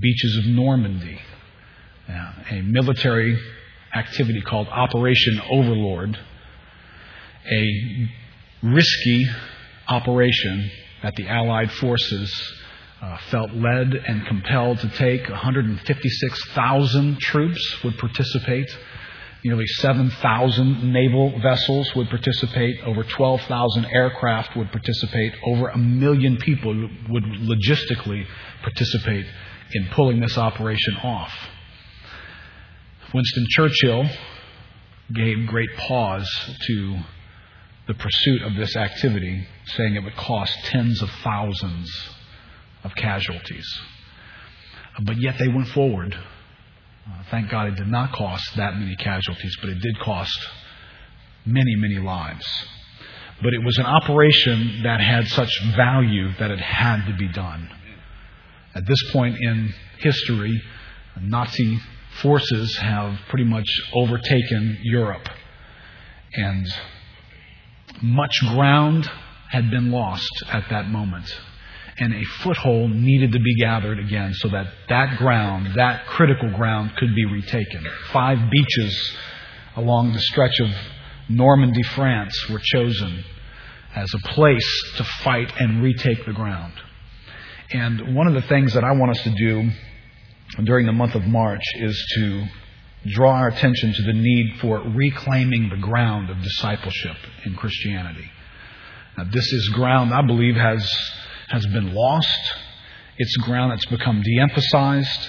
beaches of Normandy, a military activity called Operation Overlord, a risky operation that the Allied forces felt led and compelled to take. 156,000 troops would participate. Nearly 7,000 naval vessels would participate. Over 12,000 aircraft would participate. Over 1 million people would logistically participate in pulling this operation off. Winston Churchill gave great pause to the pursuit of this activity, saying it would cost tens of thousands of casualties. But yet they went forward. Thank God it did not cost that many casualties, but it did cost many, many lives. But it was an operation that had such value that it had to be done. At this point in history, Nazi forces have pretty much overtaken Europe, and much ground had been lost at that moment. And a foothold needed to be gathered again so that ground, that critical ground, could be retaken. 5 beaches along the stretch of Normandy, France, were chosen as a place to fight and retake the ground. And one of the things that I want us to do during the month of March is to draw our attention to the need for reclaiming the ground of discipleship in Christianity. Now, this is ground I believe has been lost. It's ground that's become de-emphasized.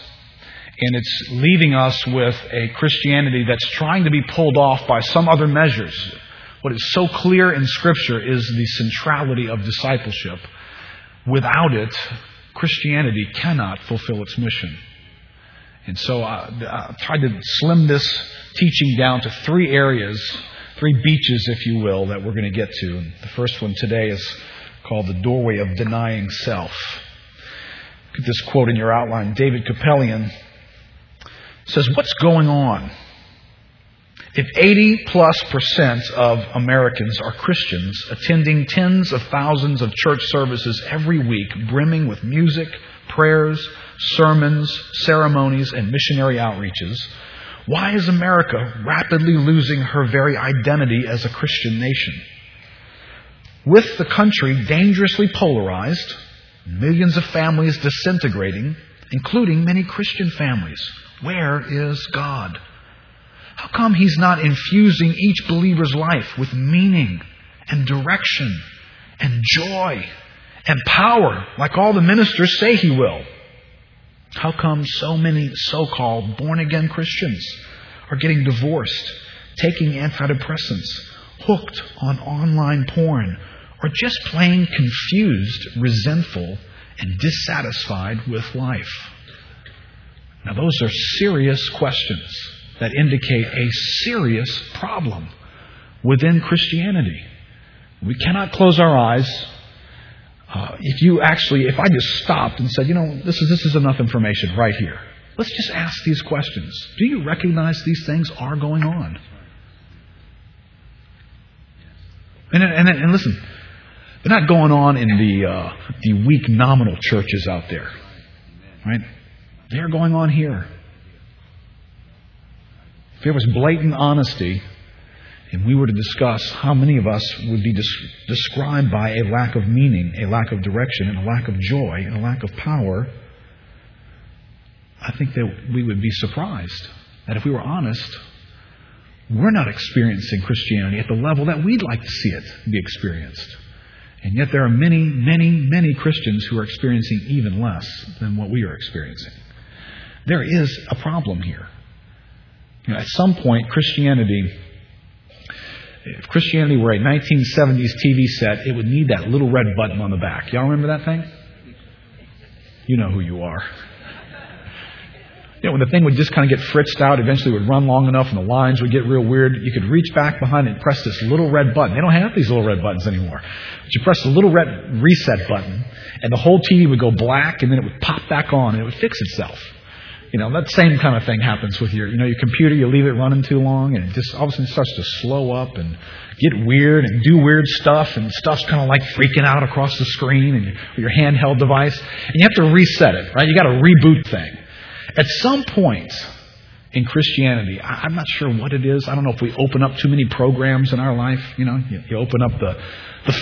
And it's leaving us with a Christianity that's trying to be pulled off by some other measures. What is so clear in Scripture is the centrality of discipleship. Without it, Christianity cannot fulfill its mission. And so I tried to slim this teaching down to 3 areas, 3 beaches, if you will, that we're going to get to. And the first one today is called The Doorway of Denying Self. Look at this quote in your outline. David Kupelian says, "What's going on? If 80+% of Americans are Christians, attending tens of thousands of church services every week, brimming with music, prayers, sermons, ceremonies, and missionary outreaches, why is America rapidly losing her very identity as a Christian nation? With the country dangerously polarized, millions of families disintegrating, including many Christian families, where is God? How come He's not infusing each believer's life with meaning and direction and joy and power like all the ministers say He will? How come so many so-called born-again Christians are getting divorced, taking antidepressants, hooked on online porn, or just plain confused, resentful, and dissatisfied with life?" Now, those are serious questions that indicate a serious problem within Christianity. We cannot close our eyes. If I just stopped and said, this is enough information right here. Let's just ask these questions. Do you recognize these things are going on? And listen, they're not going on in the weak nominal churches out there, right? They're going on here. If there was blatant honesty, and we were to discuss how many of us would be described by a lack of meaning, a lack of direction, and a lack of joy, and a lack of power, I think that we would be surprised that if we were honest, we're not experiencing Christianity at the level that we'd like to see it be experienced. And yet there are many, many, many Christians who are experiencing even less than what we are experiencing. There is a problem here. At some point, if Christianity were a 1970s TV set, it would need that little red button on the back. Y'all remember that thing? You know who you are. When the thing would just kind of get fritzed out, eventually it would run long enough and the lines would get real weird, you could reach back behind it and press this little red button. They don't have these little red buttons anymore. But you press the little red reset button, and the whole TV would go black, and then it would pop back on, and it would fix itself. You know, that same kind of thing happens with your computer. You leave it running too long, and it just all of a sudden starts to slow up and get weird and do weird stuff, and stuff's kind of like freaking out across the screen and your handheld device. And you have to reset it, right? You got to reboot the thing. At some point in Christianity, I'm not sure what it is. I don't know if we open up too many programs in our life. You know, you open up the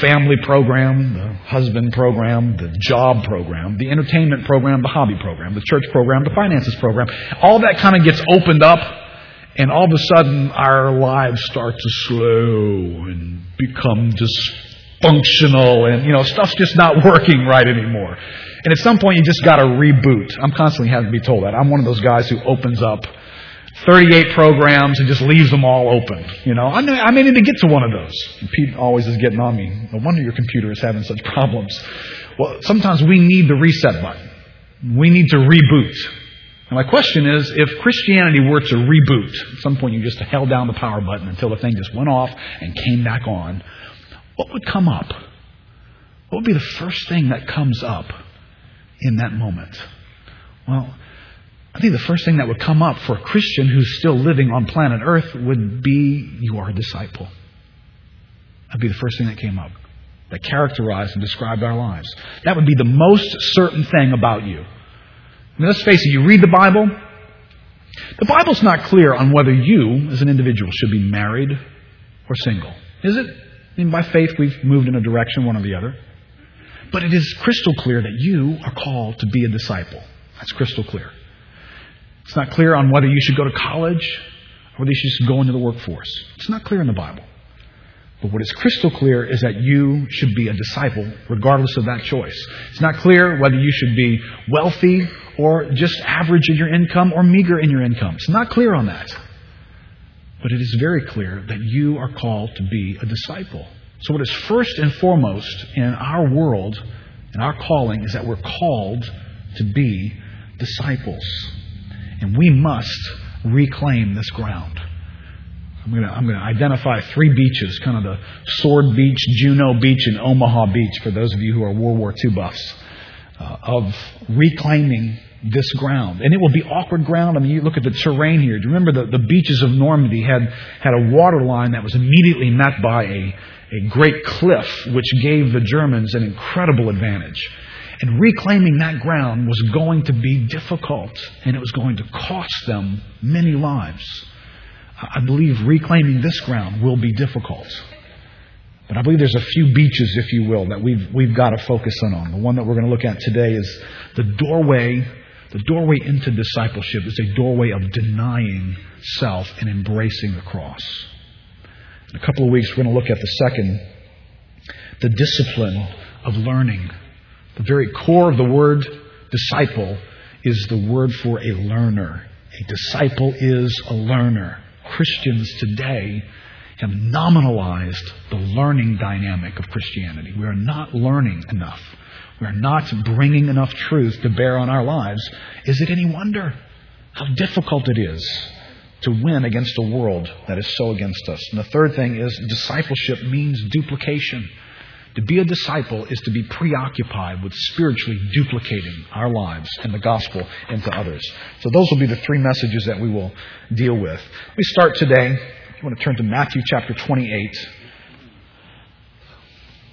family program, the husband program, the job program, the entertainment program, the hobby program, the church program, the finances program. All that kind of gets opened up, and all of a sudden our lives start to slow and become dysfunctional, and stuff's just not working right anymore. And at some point you just got to reboot. I'm constantly having to be told that. I'm one of those guys who opens up 38 programs and just leaves them all open. I may need to get to one of those. Pete always is getting on me. No wonder your computer is having such problems. Well, sometimes we need the reset button. We need to reboot. And my question is, if Christianity were to reboot, at some point you just held down the power button until the thing just went off and came back on, what would come up? What would be the first thing that comes up in that moment? Well, I think the first thing that would come up for a Christian who's still living on planet Earth would be, you are a disciple. That'd be the first thing that came up, that characterized and described our lives. That would be the most certain thing about you. I mean, let's face it, you read the Bible. The Bible's not clear on whether you, as an individual, should be married or single. Is it? I mean, by faith, we've moved in a direction, one or the other. But it is crystal clear that you are called to be a disciple. That's crystal clear. It's not clear on whether you should go to college or whether you should just go into the workforce. It's not clear in the Bible. But what is crystal clear is that you should be a disciple regardless of that choice. It's not clear whether you should be wealthy or just average in your income or meager in your income. It's not clear on that. But it is very clear that you are called to be a disciple. So what is first and foremost in our world, in our calling, is that we're called to be disciples. And we must reclaim this ground. I'm going to identify three beaches, kind of the Sword Beach, Juneau Beach, and Omaha Beach, for those of you who are World War II buffs, of reclaiming this ground. And it will be awkward ground. I mean, you look at the terrain here. Do you remember the beaches of Normandy had a water line that was immediately met by a great cliff, which gave the Germans an incredible advantage. And reclaiming that ground was going to be difficult, and it was going to cost them many lives. I believe reclaiming this ground will be difficult. But I believe there's a few beaches, if you will, that we've got to focus on. The one that we're going to look at today is the doorway. The doorway into discipleship is a doorway of denying self and embracing the cross. In a couple of weeks, we're going to look at the second, the discipline of learning. The very core of the word disciple is the word for a learner. A disciple is a learner. Christians today have nominalized the learning dynamic of Christianity. We are not learning enough. We are not bringing enough truth to bear on our lives. Is it any wonder how difficult it is to win against a world that is so against us? And the third thing is discipleship means duplication. To be a disciple is to be preoccupied with spiritually duplicating our lives and the gospel into others. So those will be the three messages that we will deal with. We start today. You want to turn to Matthew chapter 28.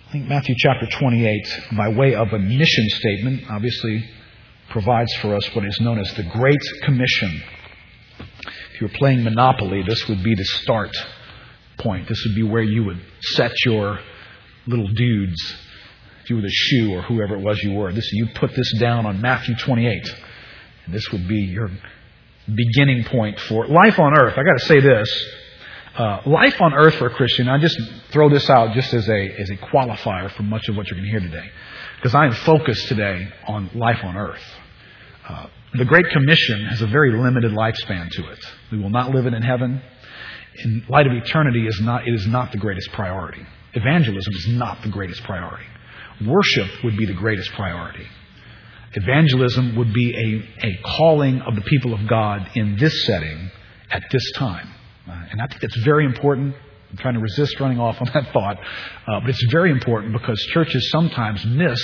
I think Matthew chapter 28, by way of a mission statement, obviously provides for us what is known as the Great Commission. If you were playing Monopoly, this would be the start point. This would be where you would set your little dudes, if you were the shoe or whoever it was you were. You put this down on Matthew 28. And this would be your beginning point for life on earth. I got to say this. Life on earth for a Christian, I just throw this out just as a qualifier for much of what you're going to hear today. Because I am focused today on life on earth. The Great Commission has a very limited lifespan to it. We will not live it in heaven. In light of eternity, it is not the greatest priority. Evangelism is not the greatest priority. Worship would be the greatest priority. Evangelism would be a calling of the people of God in this setting at this time. And I think that's very important. I'm trying to resist running off on that thought. But it's very important because churches sometimes miss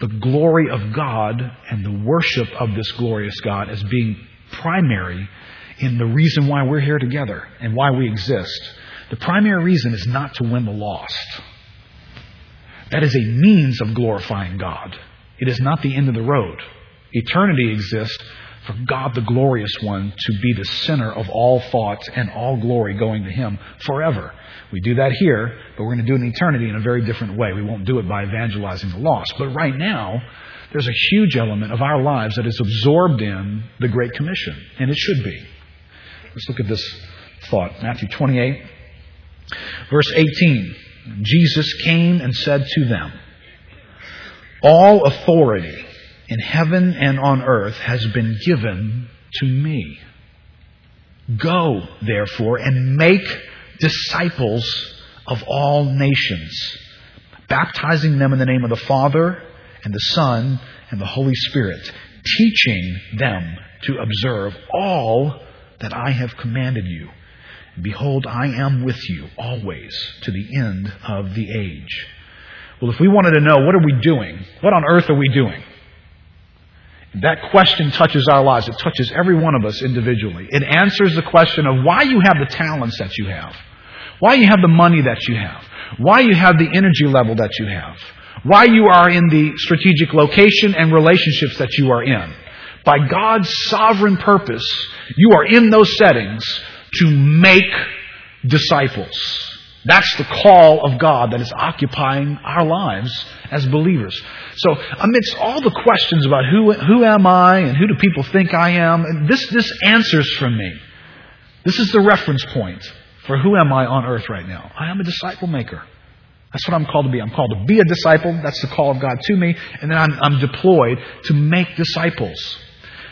the glory of God and the worship of this glorious God as being primary in the reason why we're here together and why we exist. The primary reason is not to win the lost. That is a means of glorifying God. It is not the end of the road. Eternity exists for God, the glorious one, to be the center of all thoughts and all glory going to him forever. We do that here, but we're going to do it in eternity in a very different way. We won't do it by evangelizing the lost. But right now, there's a huge element of our lives that is absorbed in the Great Commission, and it should be. Let's look at this thought. Matthew 28, verse 18. Jesus came and said to them, "All authority in heaven and on earth has been given to me. Go, therefore, and make disciples of all nations, baptizing them in the name of the Father and the Son and the Holy Spirit, teaching them to observe all that I have commanded you. Behold, I am with you always to the end of the age." Well, if we wanted to know, what are we doing? What on earth are we doing? That question touches our lives. It touches every one of us individually. It answers the question of why you have the talents that you have, why you have the money that you have, why you have the energy level that you have, why you are in the strategic location and relationships that you are in. By God's sovereign purpose, you are in those settings to make disciples. That's the call of God that is occupying our lives as believers. So amidst all the questions about who am I and who do people think I am, and this answers for me. This is the reference point for who am I on earth right now. I am a disciple maker. That's what I'm called to be. I'm called to be a disciple. That's the call of God to me. And then I'm deployed to make disciples.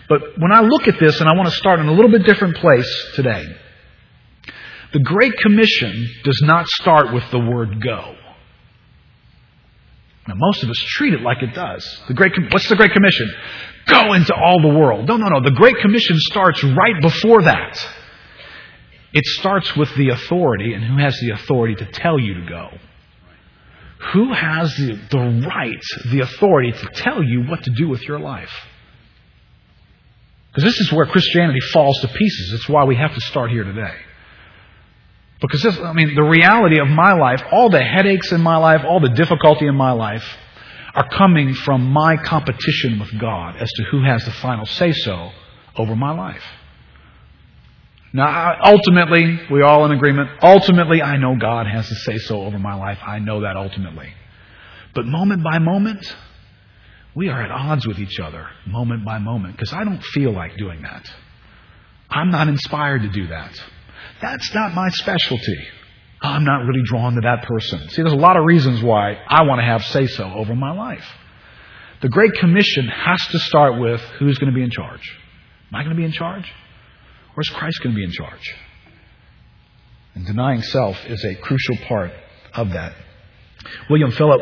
But when I look at this, and I want to start in a little bit different place today, the Great Commission does not start with the word go. Now, most of us treat it like it does. What's the Great Commission? Go into all the world. No. The Great Commission starts right before that. It starts with the authority, and who has the authority to tell you to go? Who has the right, the authority to tell you what to do with your life? Because this is where Christianity falls to pieces. It's why we have to start here today. Because the reality of my life, all the headaches in my life, all the difficulty in my life are coming from my competition with God as to who has the final say-so over my life. Now, ultimately, we're all in agreement. Ultimately, I know God has the say-so over my life. I know that ultimately. But moment by moment, we are at odds with each other, moment by moment, because I don't feel like doing that. I'm not inspired to do that. That's not my specialty. I'm not really drawn to that person. See, there's a lot of reasons why I want to have say-so over my life. The Great Commission has to start with who's going to be in charge. Am I going to be in charge? Or is Christ going to be in charge? And denying self is a crucial part of that. William Phillip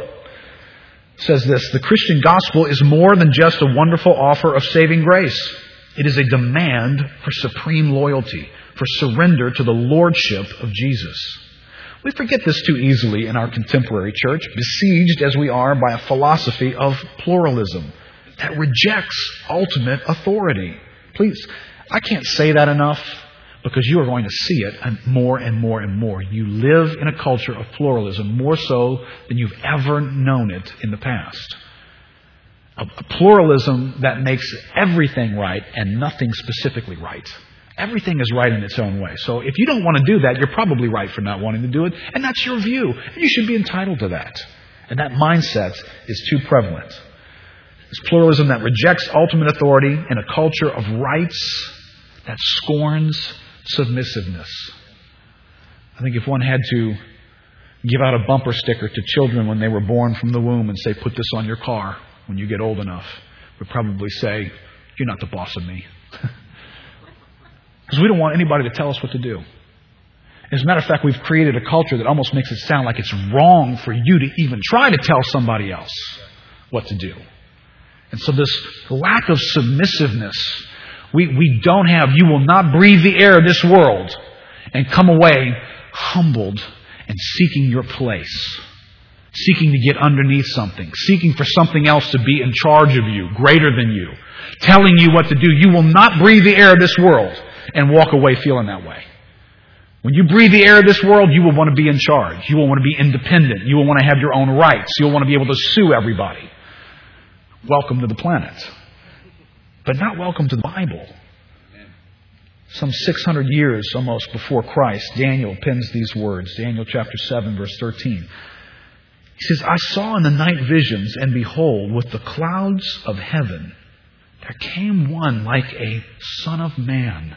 says this: "The Christian gospel is more than just a wonderful offer of saving grace. It is a demand for supreme loyalty, for surrender to the lordship of Jesus." We forget this too easily in our contemporary church, besieged as we are by a philosophy of pluralism that rejects ultimate authority. Please, I can't say that enough, because you are going to see it more and more and more. You live in a culture of pluralism more so than you've ever known it in the past. A pluralism that makes everything right and nothing specifically right. Everything is right in its own way. So if you don't want to do that, you're probably right for not wanting to do it. And that's your view. And you should be entitled to that. And that mindset is too prevalent. It's pluralism that rejects ultimate authority and a culture of rights that scorns submissiveness. I think if one had to give out a bumper sticker to children when they were born from the womb and say, "Put this on your car when you get old enough," we'd probably say, "You're not the boss of me." Because we don't want anybody to tell us what to do. As a matter of fact, we've created a culture that almost makes it sound like it's wrong for you to even try to tell somebody else what to do. And so this lack of submissiveness, we don't have. You will not breathe the air of this world and come away humbled and seeking your place. seeking to get underneath something, seeking for something else to be in charge of you, greater than you, telling you what to do. You will not breathe the air of this world and walk away feeling that way. When you breathe the air of this world, you will want to be in charge. You will want to be independent. You will want to have your own rights. You'll want to be able to sue everybody. Welcome to the planet. But not welcome to the Bible. Some 600 years almost before Christ, Daniel pens these words. Daniel chapter 7, verse 13. He says, I saw in the night visions, and behold, with the clouds of heaven, there came one like a son of man.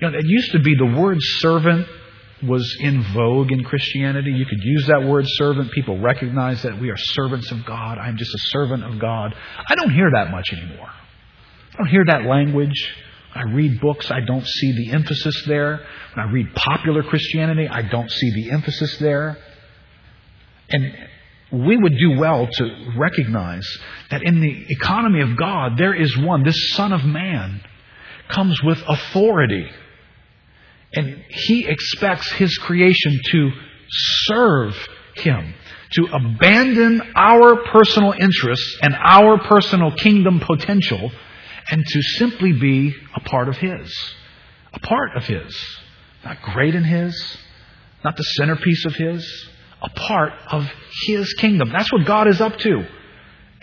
You know, it used to be the word servant was in vogue in Christianity. You could use that word servant. People recognize that we are servants of God. I'm just a servant of God. I don't hear that much anymore. I don't hear that language. When I read books, I don't see the emphasis there. When I read popular Christianity, I don't see the emphasis there. And we would do well to recognize that in the economy of God, there is one, this Son of Man, comes with authority. And he expects his creation to serve him, to abandon our personal interests and our personal kingdom potential, and to simply be a part of his. A part of his. Not great in his, not the centerpiece of his, a part of his kingdom. That's what God is up to.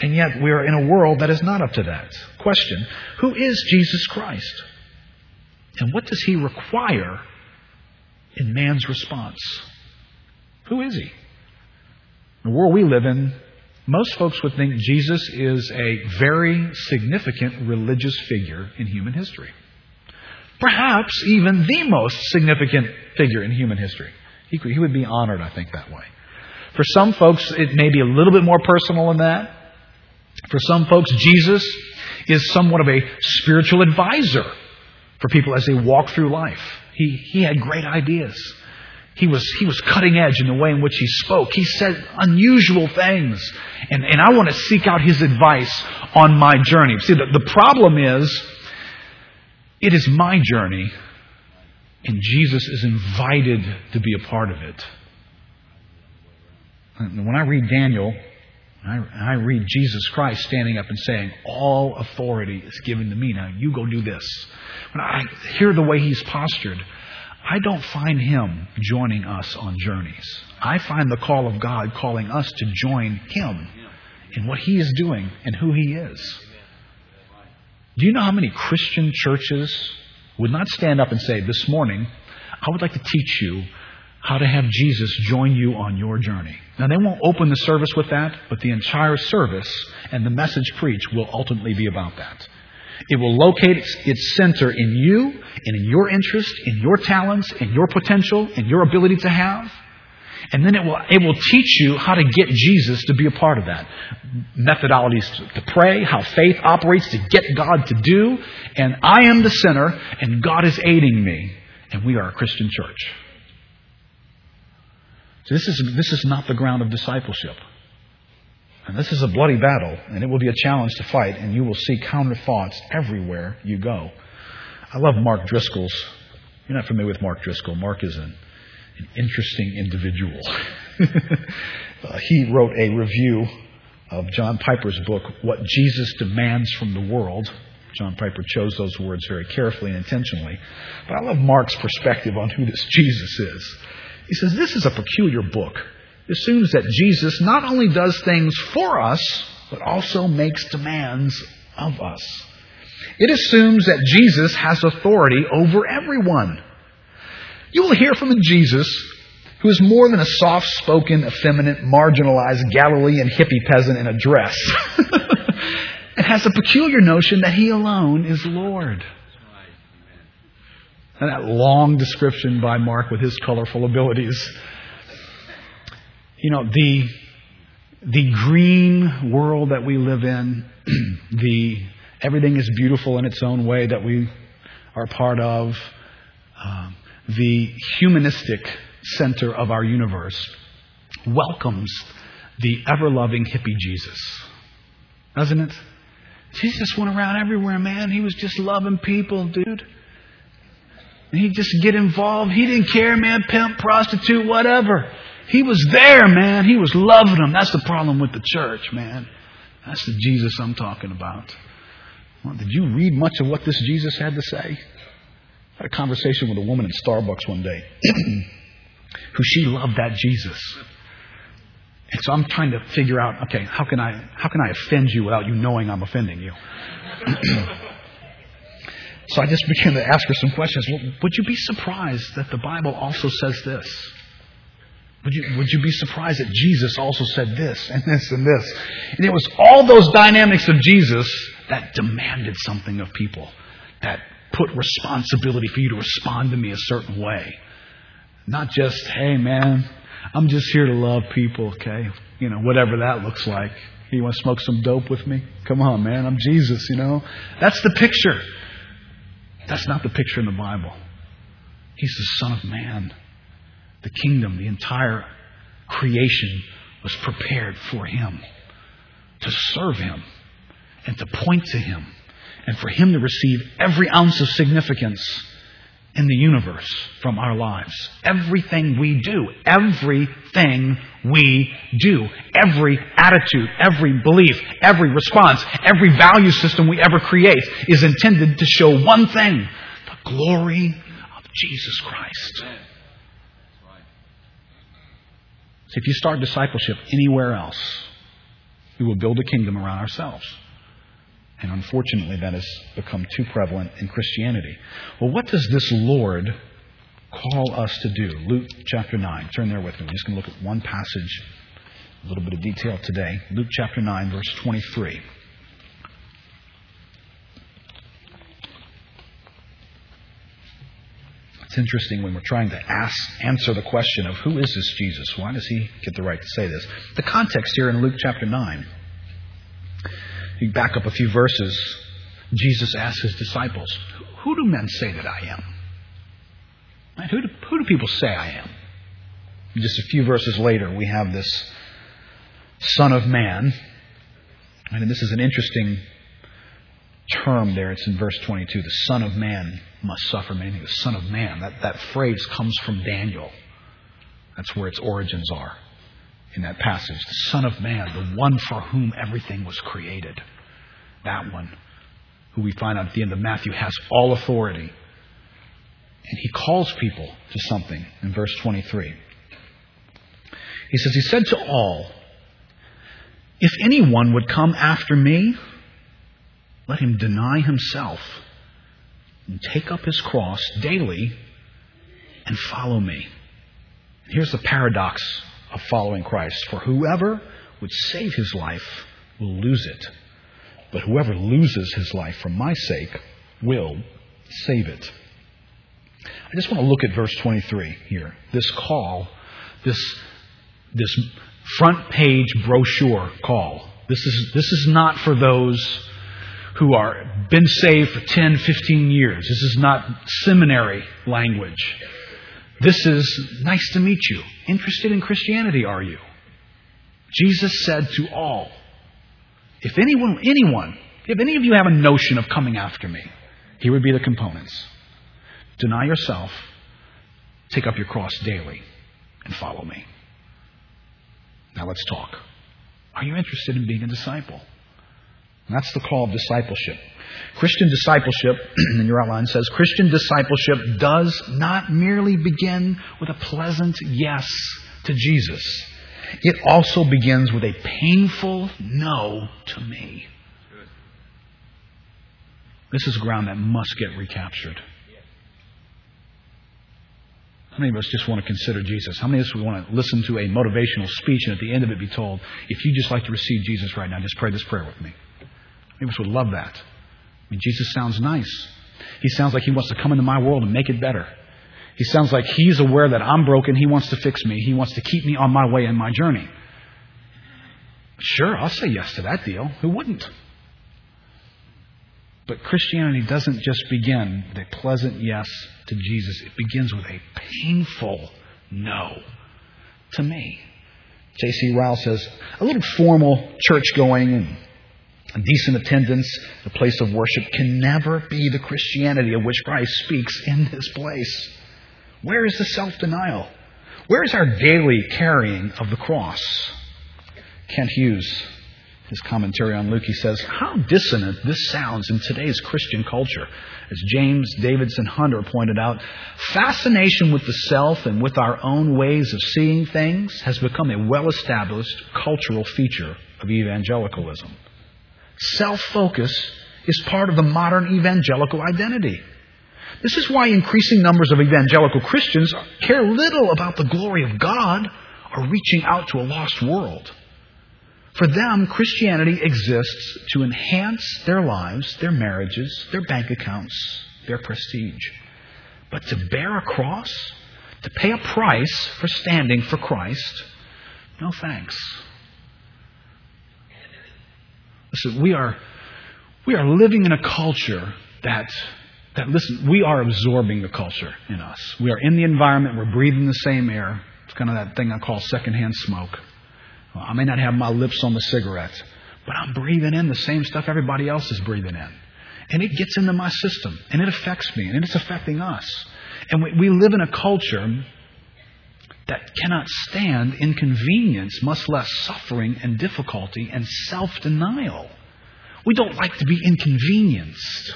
And yet we are in a world that is not up to that. Question, who is Jesus Christ? And what does he require in man's response? Who is he? In the world we live in, most folks would think Jesus is a very significant religious figure in human history. Perhaps even the most significant figure in human history. He would be honored, I think, that way. For some folks, it may be a little bit more personal than that. For some folks, Jesus is somewhat of a spiritual advisor for people as they walk through life. He had great ideas. He was cutting edge in the way in which he spoke. He said unusual things. And I want to seek out his advice on my journey. See, the problem is, it is my journey, and Jesus is invited to be a part of it. And when I read Daniel, I read Jesus Christ standing up and saying, all authority is given to me. Now you go do this. When I hear the way he's postured, I don't find him joining us on journeys. I find the call of God calling us to join him in what he is doing and who he is. Do you know how many Christian churches would not stand up and say, this morning, I would like to teach you how to have Jesus join you on your journey. Now, they won't open the service with that, but the entire service and the message preached will ultimately be about that. It will locate its center in you and in your interest, in your talents, in your potential, in your ability to have. And then it will teach you how to get Jesus to be a part of that. Methodologies to pray, how faith operates to get God to do. And I am the sinner, and God is aiding me. And we are a Christian church. So this is not the ground of discipleship. And this is a bloody battle, and it will be a challenge to fight, and you will see counter thoughts everywhere you go. I love Mark Driscoll's. You're not familiar with Mark Driscoll. Mark is an interesting individual. He wrote a review of John Piper's book, What Jesus Demands from the World. John Piper chose those words very carefully and intentionally. But I love Mark's perspective on who this Jesus is. He says, this is a peculiar book. It assumes that Jesus not only does things for us, but also makes demands of us. It assumes that Jesus has authority over everyone. You will hear from a Jesus who is more than a soft-spoken, effeminate, marginalized Galilean hippie peasant in a dress. And has a peculiar notion that he alone is Lord. And that long description by Mark with his colorful abilities. You know, the the green world that we live in, everything is beautiful in its own way that we are part of, the humanistic center of our universe welcomes the ever-loving hippie Jesus, doesn't it? Jesus went around everywhere, man. He was just loving people, dude. And he'd just get involved. He didn't care, man, pimp, prostitute, whatever. He was there, man. He was loving them. That's the problem with the church, man. That's the Jesus I'm talking about. Well, did you read much of what this Jesus had to say? I had a conversation with a woman in Starbucks one day who she loved that Jesus. And so I'm trying to figure out, okay, how can I offend you without you knowing I'm offending you? So I just began to ask her some questions. Well, would you be surprised that the Bible also says this? Would you be surprised that Jesus also said this and this and this? And it was all those dynamics of Jesus that demanded something of people, that put responsibility for you to respond to me a certain way. Not just, hey, man, I'm just here to love people, okay? You know, whatever that looks like. You want to smoke some dope with me? Come on, man, I'm Jesus, you know? That's the picture. That's not the picture in the Bible. He's the Son of Man. The kingdom, the entire creation was prepared for Him, to serve Him and to point to Him and for Him to receive every ounce of significance in the universe from our lives. Everything we do, every attitude, every belief, every response, every value system we ever create is intended to show one thing: the glory of Jesus Christ. If you start discipleship anywhere else, we will build a kingdom around ourselves. And unfortunately, that has become too prevalent in Christianity. Well, what does this Lord call us to do? Luke chapter 9. Turn there with me. We're just going to look at one passage, a little bit of detail today. Luke chapter 9, verse 23. It's interesting when we're trying to answer the question of who is this Jesus? Why does he get the right to say this? The context here in Luke chapter 9, you back up a few verses, Jesus asks his disciples, who do men say that I am? Right? Who do people say I am? Just a few verses later, we have this Son of Man. And this is an interesting term there. It's in verse 22. The Son of Man must suffer many things. The Son of Man, that phrase comes from Daniel. That's where its origins are in that passage. The Son of Man, the one for whom everything was created. That one who we find out at the end of Matthew has all authority. And he calls people to something in verse 23. He says, He said to all, if anyone would come after me, let him deny himself and take up his cross daily and follow me. Here's the paradox of following Christ. For whoever would save his life will lose it. But whoever loses his life for my sake will save it. I just want to look at verse 23 here. This call, this front page brochure call. This is not for those who are been saved for 10, 15 years. This is not seminary language. This is, nice to meet you. Interested in Christianity, are you? Jesus said to all, if anyone, if any of you have a notion of coming after me, here would be the components. Deny yourself, take up your cross daily, and follow me. Now let's talk. Are you interested in being a disciple? And that's the call of discipleship. Christian discipleship, in your outline says, Christian discipleship does not merely begin with a pleasant yes to Jesus. It also begins with a painful no to me. This is ground that must get recaptured. How many of us just want to consider Jesus? How many of us want to listen to a motivational speech and at the end of it be told, if you just like to receive Jesus right now, just pray this prayer with me? Many of us would love that. I mean, Jesus sounds nice. He sounds like he wants to come into my world and make it better. He sounds like he's aware that I'm broken. He wants to fix me. He wants to keep me on my way and my journey. Sure, I'll say yes to that deal. Who wouldn't? But Christianity doesn't just begin with a pleasant yes to Jesus. It begins with a painful no to me. J.C. Ryle says, a little formal church-going and a decent attendance, the place of worship, can never be the Christianity of which Christ speaks in this place. Where is the self-denial? Where is our daily carrying of the cross? Kent Hughes, his commentary on Luke, he says, how dissonant this sounds in today's Christian culture. As James Davidson Hunter pointed out, fascination with the self and with our own ways of seeing things has become a well-established cultural feature of evangelicalism. Self-focus is part of the modern evangelical identity. This is why increasing numbers of evangelical Christians care little about the glory of God or reaching out to a lost world. For them, Christianity exists to enhance their lives, their marriages, their bank accounts, their prestige. But to bear a cross, to pay a price for standing for Christ, no thanks. Listen, we are living in a culture that listen, we are absorbing the culture in us. We are in the environment, we're breathing the same air. It's kind of that thing I call secondhand smoke. I may not have my lips on the cigarettes, but I'm breathing in the same stuff everybody else is breathing in. And it gets into my system, and it affects me, and it's affecting us. And we live in a culture that cannot stand inconvenience, much less suffering and difficulty and self-denial. We don't like to be inconvenienced.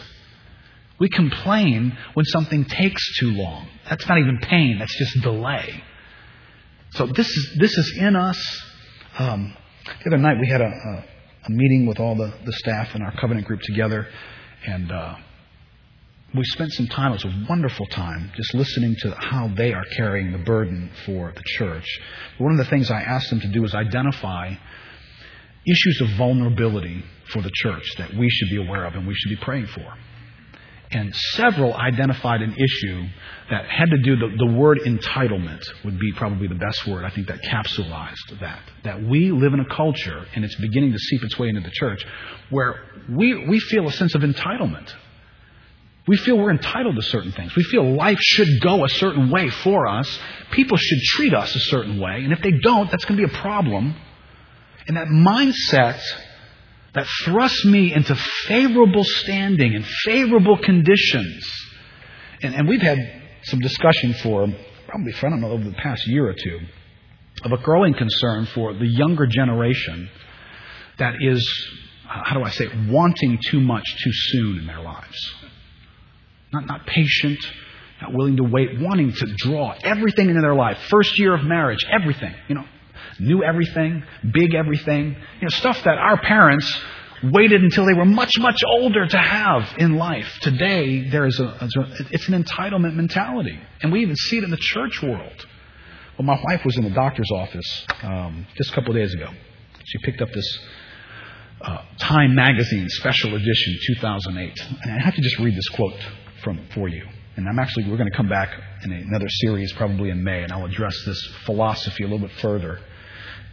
We complain when something takes too long. That's not even pain, that's just delay. So this is in us. The other night we had a meeting with all the staff and our covenant group together, and we spent some time. It was a wonderful time just listening to how they are carrying the burden for the church. One of the things I asked them to do is identify issues of vulnerability for the church that we should be aware of and we should be praying for. And several identified an issue that had to do, the word entitlement would be probably the best word, I think, that capsulized that we live in a culture, and it's beginning to seep its way into the church, where we feel a sense of entitlement. We feel we're entitled to certain things. We feel life should go a certain way for us. People should treat us a certain way, and if they don't, that's going to be a problem. And that mindset that thrusts me into favorable standing and favorable conditions. And we've had some discussion over the past year or two, of a growing concern for the younger generation that is, wanting too much too soon in their lives. Not patient, not willing to wait, wanting to draw everything into their life. First year of marriage, everything, Knew everything, big everything, stuff that our parents waited until they were much, much older to have in life. Today, there is it's an entitlement mentality, and we even see it in the church world. Well, my wife was in the doctor's office just a couple of days ago. She picked up this Time Magazine Special Edition 2008, and I have to just read this quote for you. And we're going to come back in another series probably in May, and I'll address this philosophy a little bit further.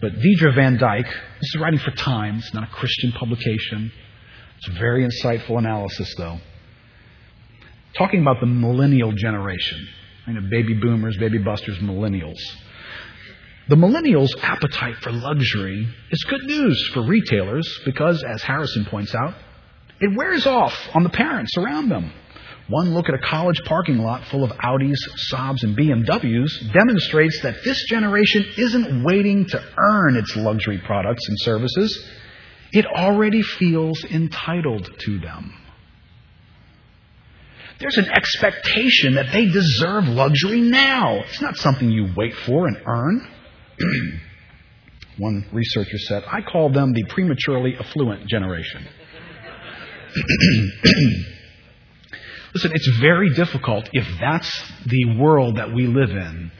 But Deidre Van Dyke, this is writing for Time. It's not a Christian publication. It's a very insightful analysis, though. Talking about the millennial generation, baby boomers, baby busters, millennials. The millennials' appetite for luxury is good news for retailers because, as Harrison points out, it wears off on the parents around them. One look at a college parking lot full of Audis, Saabs, and BMWs demonstrates that this generation isn't waiting to earn its luxury products and services. It already feels entitled to them. There's an expectation that they deserve luxury now. It's not something you wait for and earn. One researcher said, I call them the prematurely affluent generation. Listen, it's very difficult if that's the world that we live in.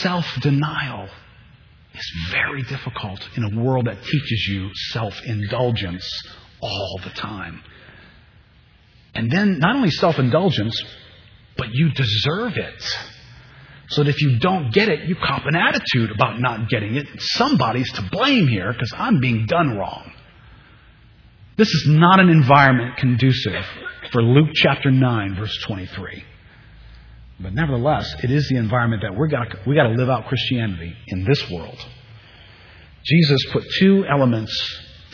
Self-denial is very difficult in a world that teaches you self-indulgence all the time. And then not only self-indulgence, but you deserve it. so that if you don't get it, you cop an attitude about not getting it. Somebody's to blame here because I'm being done wrong. This is not an environment conducive for Luke chapter 9, verse 23. But nevertheless, it is the environment that we got to live out Christianity in this world. Jesus put two elements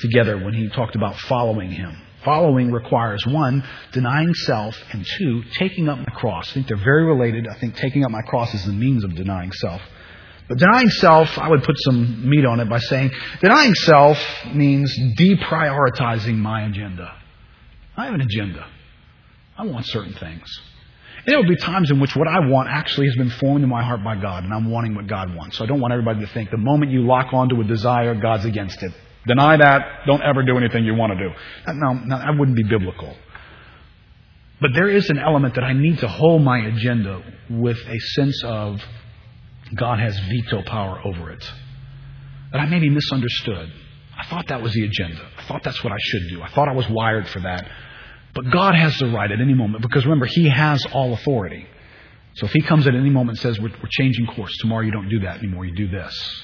together when he talked about following him. Following requires, one, denying self, and two, taking up my cross. I think they're very related. I think taking up my cross is the means of denying self. But denying self, I would put some meat on it by saying, denying self means deprioritizing my agenda. I have an agenda. I want certain things. And there will be times in which what I want actually has been formed in my heart by God, and I'm wanting what God wants. So I don't want everybody to think the moment you lock onto a desire, God's against it. Deny that. Don't ever do anything you want to do. No, that wouldn't be biblical. But there is an element that I need to hold my agenda with a sense of God has veto power over it. That I may be misunderstood. I thought that was the agenda. I thought that's what I should do. I thought I was wired for that. But God has the right at any moment, because remember, he has all authority. So if he comes at any moment and says, we're changing course. Tomorrow you don't do that anymore. You do this.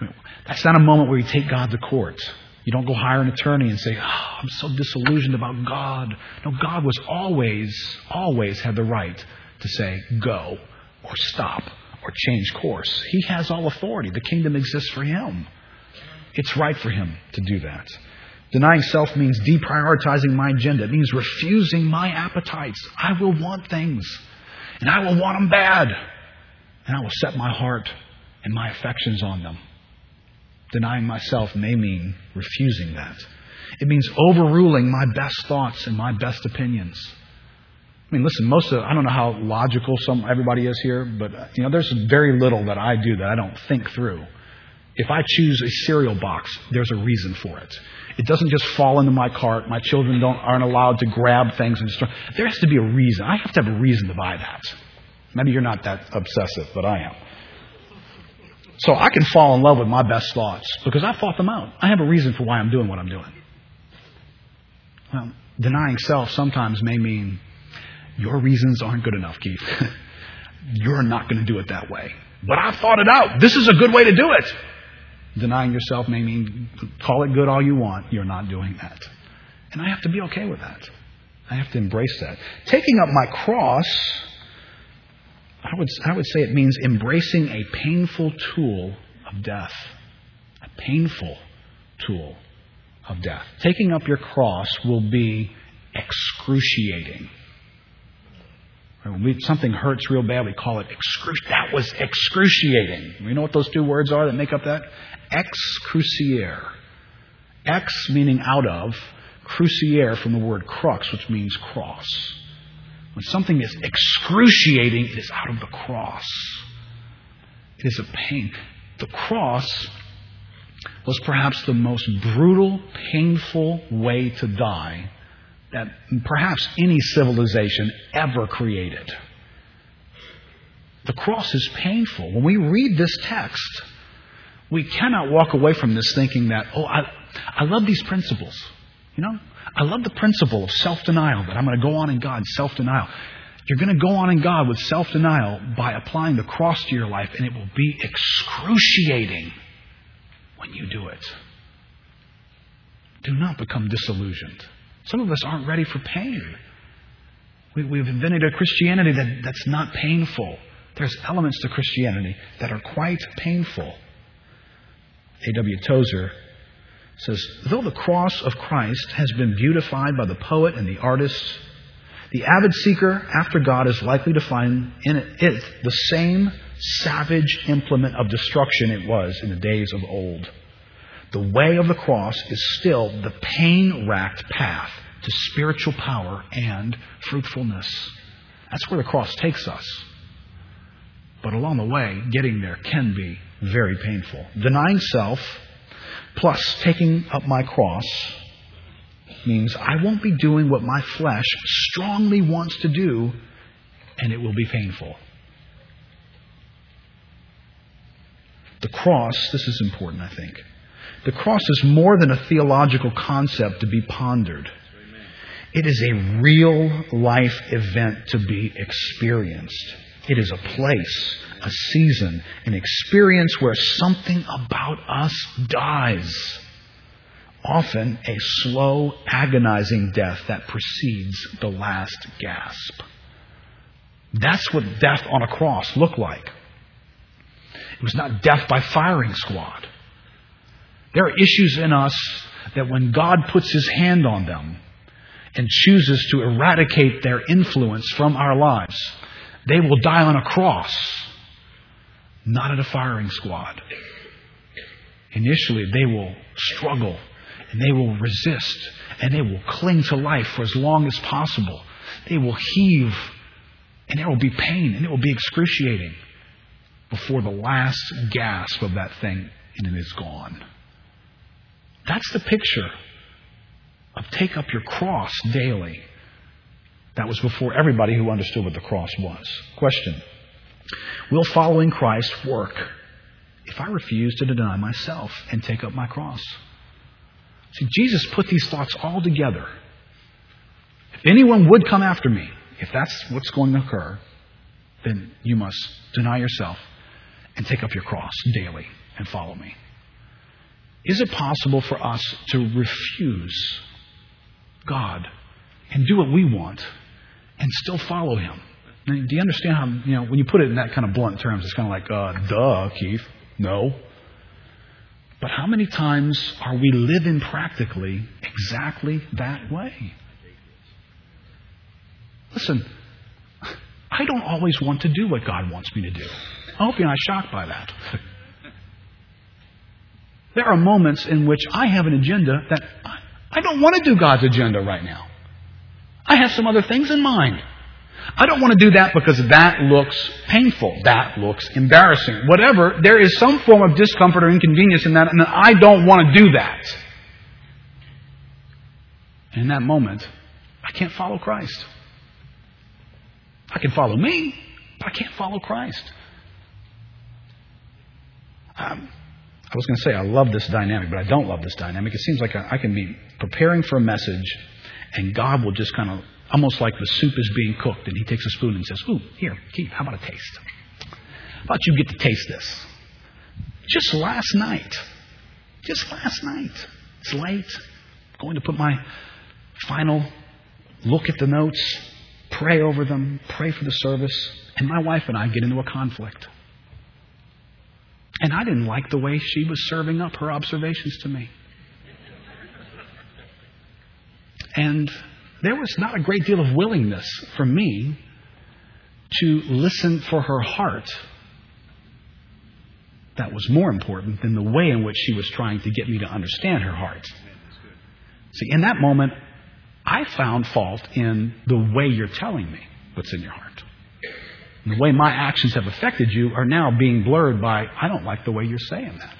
I mean, that's not a moment where you take God to court. You don't go hire an attorney and say, I'm so disillusioned about God. No, God was always had the right to say, go or stop or change course. He has all authority. The kingdom exists for him. It's right for him to do that. Denying self means deprioritizing my agenda. It means refusing my appetites. I will want things, and I will want them bad, and I will set my heart and my affections on them. Denying myself may mean refusing that. It means overruling my best thoughts and my best opinions. I mean, listen, I don't know how logical everybody is here, but there's very little that I do that I don't think through. If I choose a cereal box, there's a reason for it. It doesn't just fall into my cart. My children aren't allowed to grab things. There has to be a reason. I have to have a reason to buy that. Maybe you're not that obsessive, but I am. So I can fall in love with my best thoughts because I thought them out. I have a reason for why I'm doing what I'm doing. Well, denying self sometimes may mean your reasons aren't good enough, Keith. You're not going to do it that way. But I thought it out. This is a good way to do it. Denying yourself may mean call it good all you want. You're not doing that. And I have to be okay with that. I have to embrace that. Taking up my cross, I would say it means embracing a painful tool of death. A painful tool of death. Taking up your cross will be excruciating. When something hurts real bad, we call it excruciating. That was excruciating. You know what those two words are that make up that? Excruciaire. Ex meaning out of, cruciaire from the word crux, which means cross. When something is excruciating, it is out of the cross. It is a pain. The cross was perhaps the most brutal, painful way to die that perhaps any civilization ever created. The cross is painful. When we read this text, we cannot walk away from this thinking that, I love these principles. I love the principle of self-denial, that I'm going to go on in God, self-denial. You're going to go on in God with self-denial by applying the cross to your life, and it will be excruciating when you do it. Do not become disillusioned. Some of us aren't ready for pain. We've invented a Christianity that's not painful. There's elements to Christianity that are quite painful. A.W. Tozer says, though the cross of Christ has been beautified by the poet and the artist, the avid seeker after God is likely to find in it the same savage implement of destruction it was in the days of old. The way of the cross is still the pain-racked path to spiritual power and fruitfulness. That's where the cross takes us. But along the way, getting there can be very painful. Denying self plus taking up my cross means I won't be doing what my flesh strongly wants to do, and it will be painful. The cross, this is important, I think. The cross is more than a theological concept to be pondered. It is a real life event to be experienced. It is a place, a season, an experience where something about us dies. Often a slow, agonizing death that precedes the last gasp. That's what death on a cross looked like. It was not death by firing squad. There are issues in us that when God puts his hand on them and chooses to eradicate their influence from our lives, they will die on a cross, not at a firing squad. Initially, they will struggle and they will resist and they will cling to life for as long as possible. They will heave and there will be pain and it will be excruciating before the last gasp of that thing and it is gone. That's the picture of take up your cross daily. That was before everybody who understood what the cross was. Question: will following Christ work if I refuse to deny myself and take up my cross? See, Jesus put these thoughts all together. If anyone would come after me, if that's what's going to occur, then you must deny yourself and take up your cross daily and follow me. Is it possible for us to refuse God and do what we want and still follow him? I mean, do you understand how, when you put it in that kind of blunt terms, it's kind of like, duh, Keith, no. But how many times are we living practically exactly that way? Listen, I don't always want to do what God wants me to do. I hope you're not shocked by that. There are moments in which I have an agenda that I don't want to do God's agenda right now. I have some other things in mind. I don't want to do that because that looks painful. That looks embarrassing. Whatever, there is some form of discomfort or inconvenience in that, and I don't want to do that. And in that moment, I can't follow Christ. I can follow me, but I can't follow Christ. I was going to say I love this dynamic, but I don't love this dynamic. It seems like I can be preparing for a message, and God will just kind of, almost like the soup is being cooked, and he takes a spoon and says, "Ooh, here, Keith, how about a taste? How about you get to taste this?" Just last night. It's late. I'm going to put my final look at the notes, pray over them, pray for the service, and my wife and I get into a conflict. And I didn't like the way she was serving up her observations to me. And there was not a great deal of willingness for me to listen for her heart. That was more important than the way in which she was trying to get me to understand her heart. See, in that moment, I found fault in the way you're telling me what's in your heart. The way my actions have affected you are now being blurred by, I don't like the way you're saying that.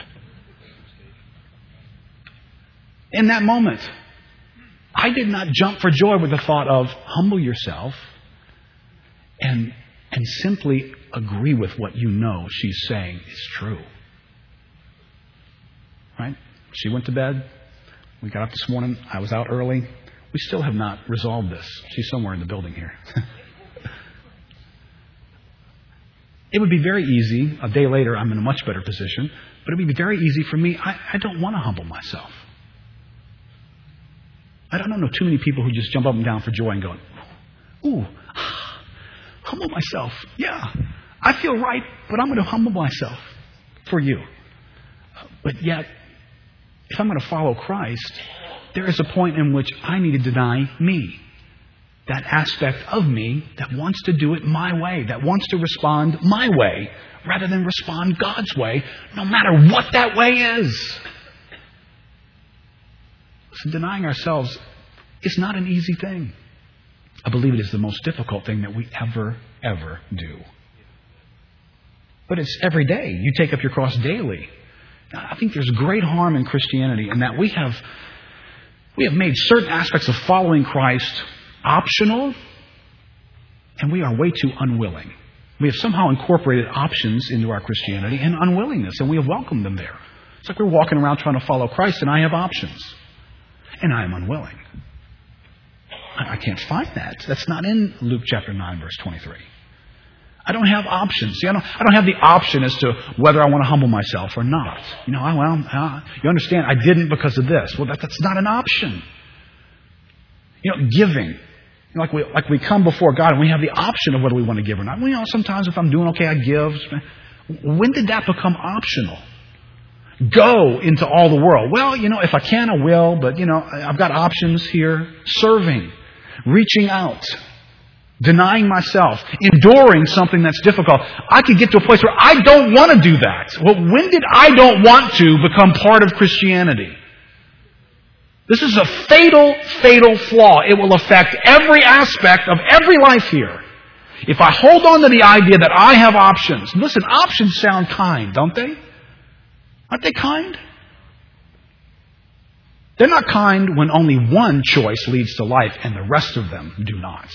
In that moment, I did not jump for joy with the thought of humble yourself and simply agree with what you know she's saying is true. Right? She went to bed. We got up this morning. I was out early. We still have not resolved this. She's somewhere in the building here. It would be very easy. A day later, I'm in a much better position. But it would be very easy for me. I don't want to humble myself. I don't know too many people who just jump up and down for joy and go, "Ooh, humble myself. Yeah, I feel right, but I'm going to humble myself for you." But yet, if I'm going to follow Christ, there is a point in which I need to deny me. That aspect of me that wants to do it my way, that wants to respond my way rather than respond God's way, no matter what that way is. So denying ourselves is not an easy thing. I believe it is the most difficult thing that we ever do. But it's every day. You take up your cross daily. Now, I think there's great harm in Christianity in that we have made certain aspects of following Christ optional, and we are way too unwilling. We have somehow incorporated options into our Christianity and unwillingness, and we have welcomed them there. It's like we're walking around trying to follow Christ, and I have options, and I am unwilling. I can't find that. That's not in Luke chapter 9, verse 23. I don't have options. See, I don't have the option as to whether I want to humble myself or not. You know, you understand, I didn't because of this. Well, that's not an option. You know, giving. You know, like we come before God and we have the option of whether we want to give or not. Well, you know, sometimes if I'm doing okay, I give. When did that become optional? Go into all the world. Well, you know, if I can, I will, but, you know, I've got options here. Serving, reaching out, denying myself, enduring something that's difficult. I could get to a place where I don't want to do that. Well, when did I don't want to become part of Christianity? This is a fatal, fatal flaw. It will affect every aspect of every life here. If I hold on to the idea that I have options, listen, options sound kind, don't they? Aren't they kind? They're not kind when only one choice leads to life and the rest of them do not.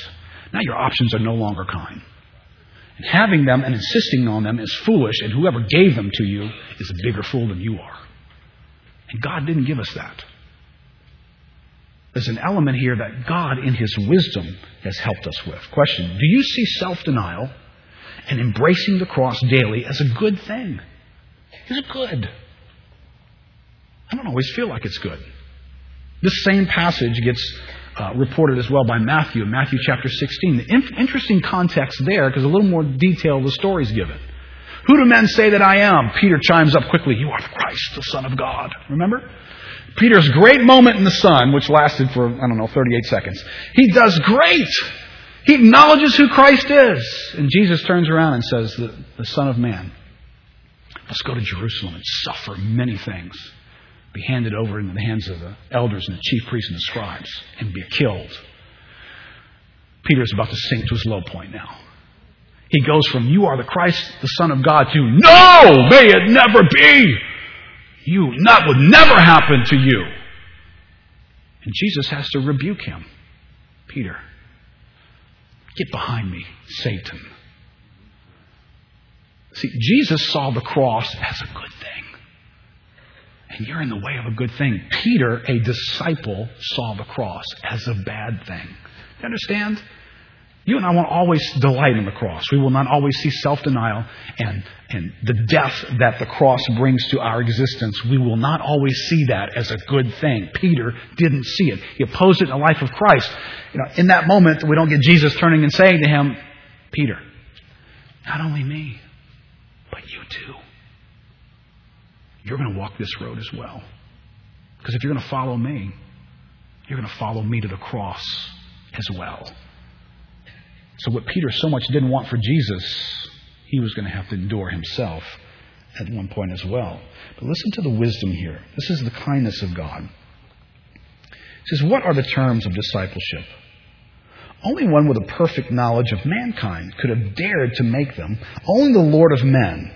Now your options are no longer kind. And having them and insisting on them is foolish, and whoever gave them to you is a bigger fool than you are. And God didn't give us that. There's an element here that God, in His wisdom, has helped us with. Question, do you see self-denial and embracing the cross daily as a good thing? Is it good? I don't always feel like it's good. This same passage gets reported as well by Matthew, in Matthew chapter 16. The interesting context there, because a little more detail the story is given. Who do men say that I am? Peter chimes up quickly, you are the Christ, the Son of God. Remember? Peter's great moment in the sun, which lasted for, 38 seconds. He does great. He acknowledges who Christ is. And Jesus turns around and says, the Son of Man must go to Jerusalem and suffer many things, be handed over into the hands of the elders and the chief priests and the scribes, and be killed. Peter's about to sink to his low point now. He goes from, you are the Christ, the Son of God, to, no, may it never be. That would never happen to you. And Jesus has to rebuke him. Peter, get behind me, Satan. See, Jesus saw the cross as a good thing. And you're in the way of a good thing. Peter, a disciple, saw the cross as a bad thing. You understand? You and I won't always delight in the cross. We will not always see self-denial and the death that the cross brings to our existence. We will not always see that as a good thing. Peter didn't see it. He opposed it in the life of Christ. You know, in that moment, we don't get Jesus turning and saying to him, Peter, not only me, but you too. You're going to walk this road as well. Because if you're going to follow me, you're going to follow me to the cross as well. So what Peter so much didn't want for Jesus, he was going to have to endure himself at one point as well. But listen to the wisdom here. This is the kindness of God. He says, what are the terms of discipleship? Only one with a perfect knowledge of mankind could have dared to make them. Only the Lord of men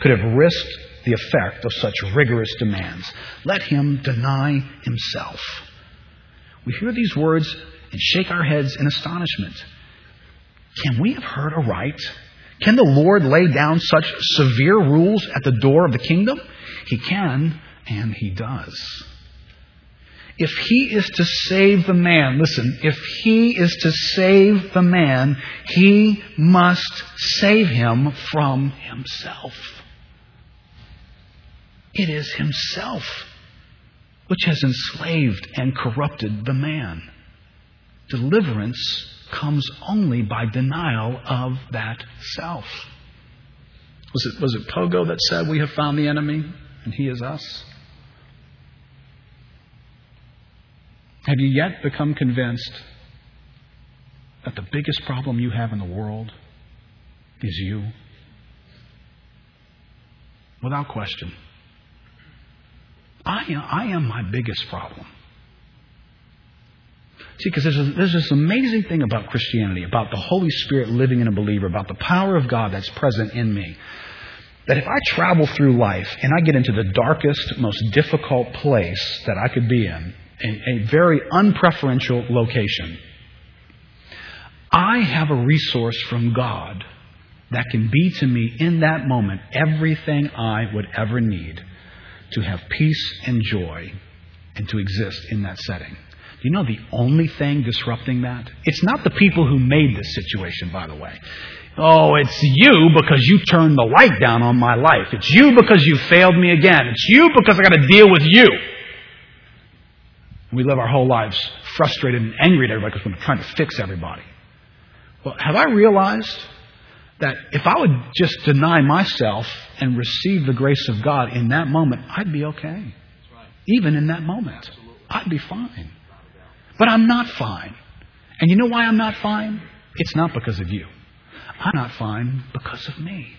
could have risked the effect of such rigorous demands. Let him deny himself. We hear these words and shake our heads in astonishment. Can we have heard aright? Can the Lord lay down such severe rules at the door of the kingdom? He can, and he does. If he is to save the man, listen, if he is to save the man, he must save him from himself. It is himself which has enslaved and corrupted the man. Deliverance comes only by denial of that self. Was it Pogo that said, we have found the enemy and he is us? Have you yet become convinced that the biggest problem you have in the world is you? Without question. I am my biggest problem. See, because there's this amazing thing about Christianity, about the Holy Spirit living in a believer, about the power of God that's present in me, that if I travel through life and I get into the darkest, most difficult place that I could be in a very unpreferential location, I have a resource from God that can be to me in that moment everything I would ever need to have peace and joy and to exist in that setting. You know the only thing disrupting that? It's not the people who made this situation, by the way. Oh, it's you because you turned the light down on my life. It's you because you failed me again. It's you because I got to deal with you. We live our whole lives frustrated and angry at everybody because we're trying to fix everybody. Well, have I realized that if I would just deny myself and receive the grace of God in that moment, I'd be okay. Even in that moment, I'd be fine. But I'm not fine. And you know why I'm not fine? It's not because of you. I'm not fine because of me.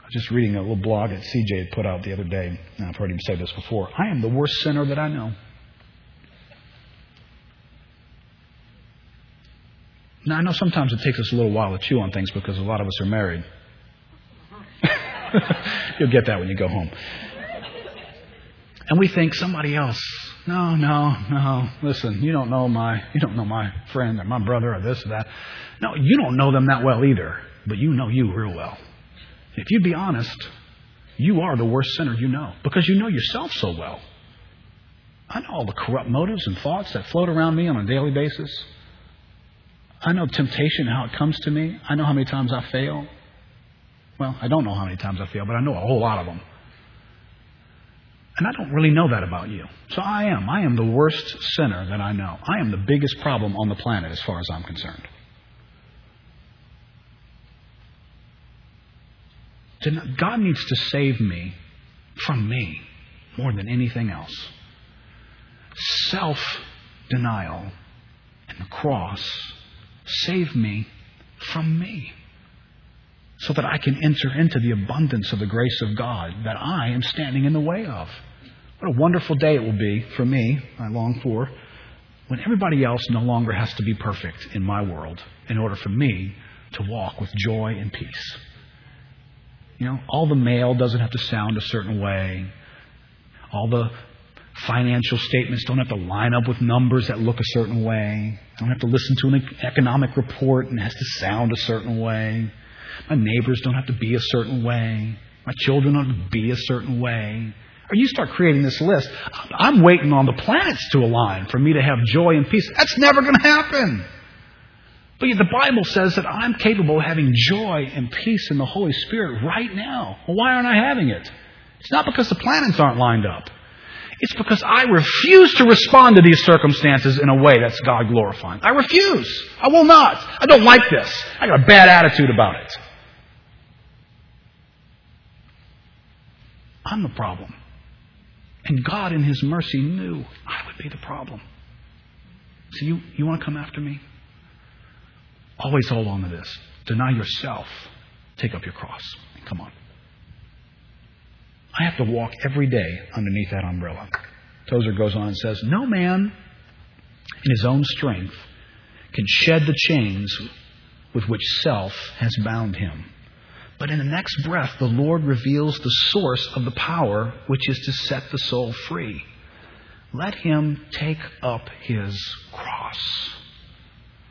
I was just reading a little blog that CJ had put out the other day, and I've heard him say this before. I am the worst sinner that I know. Now, I know sometimes it takes us a little while to chew on things because a lot of us are married. You'll get that when you go home. And we think somebody else. No. Listen, you don't know my friend or my brother or this or that. No, you don't know them that well either, but you know you real well. If you'd be honest, you are the worst sinner you know because you know yourself so well. I know all the corrupt motives and thoughts that float around me on a daily basis. I know temptation, how it comes to me. I know how many times I fail. Well, I don't know how many times I fail, but I know a whole lot of them. And I don't really know that about you. So I am the worst sinner that I know. I am the biggest problem on the planet as far as I'm concerned. God needs to save me from me more than anything else. Self-denial and the cross save me from me, so that I can enter into the abundance of the grace of God that I am standing in the way of. What a wonderful day it will be for me, I long for, when everybody else no longer has to be perfect in my world in order for me to walk with joy and peace. You know, all the mail doesn't have to sound a certain way. All the financial statements don't have to line up with numbers that look a certain way. I don't have to listen to an economic report and it has to sound a certain way. My neighbors don't have to be a certain way. My children don't have to be a certain way. Or you start creating this list. I'm waiting on the planets to align for me to have joy and peace. That's never going to happen. But yet the Bible says that I'm capable of having joy and peace in the Holy Spirit right now. Well, why aren't I having it? It's not because the planets aren't lined up. It's because I refuse to respond to these circumstances in a way that's God glorifying. I refuse. I will not. I don't like this. I got a bad attitude about it. I'm the problem. And God in His mercy knew I would be the problem. So you want to come after me? Always hold on to this. Deny yourself. Take up your cross. And come on. I have to walk every day underneath that umbrella. Tozer goes on and says, no man in his own strength can shed the chains with which self has bound him. But in the next breath, the Lord reveals the source of the power which is to set the soul free. Let him take up his cross.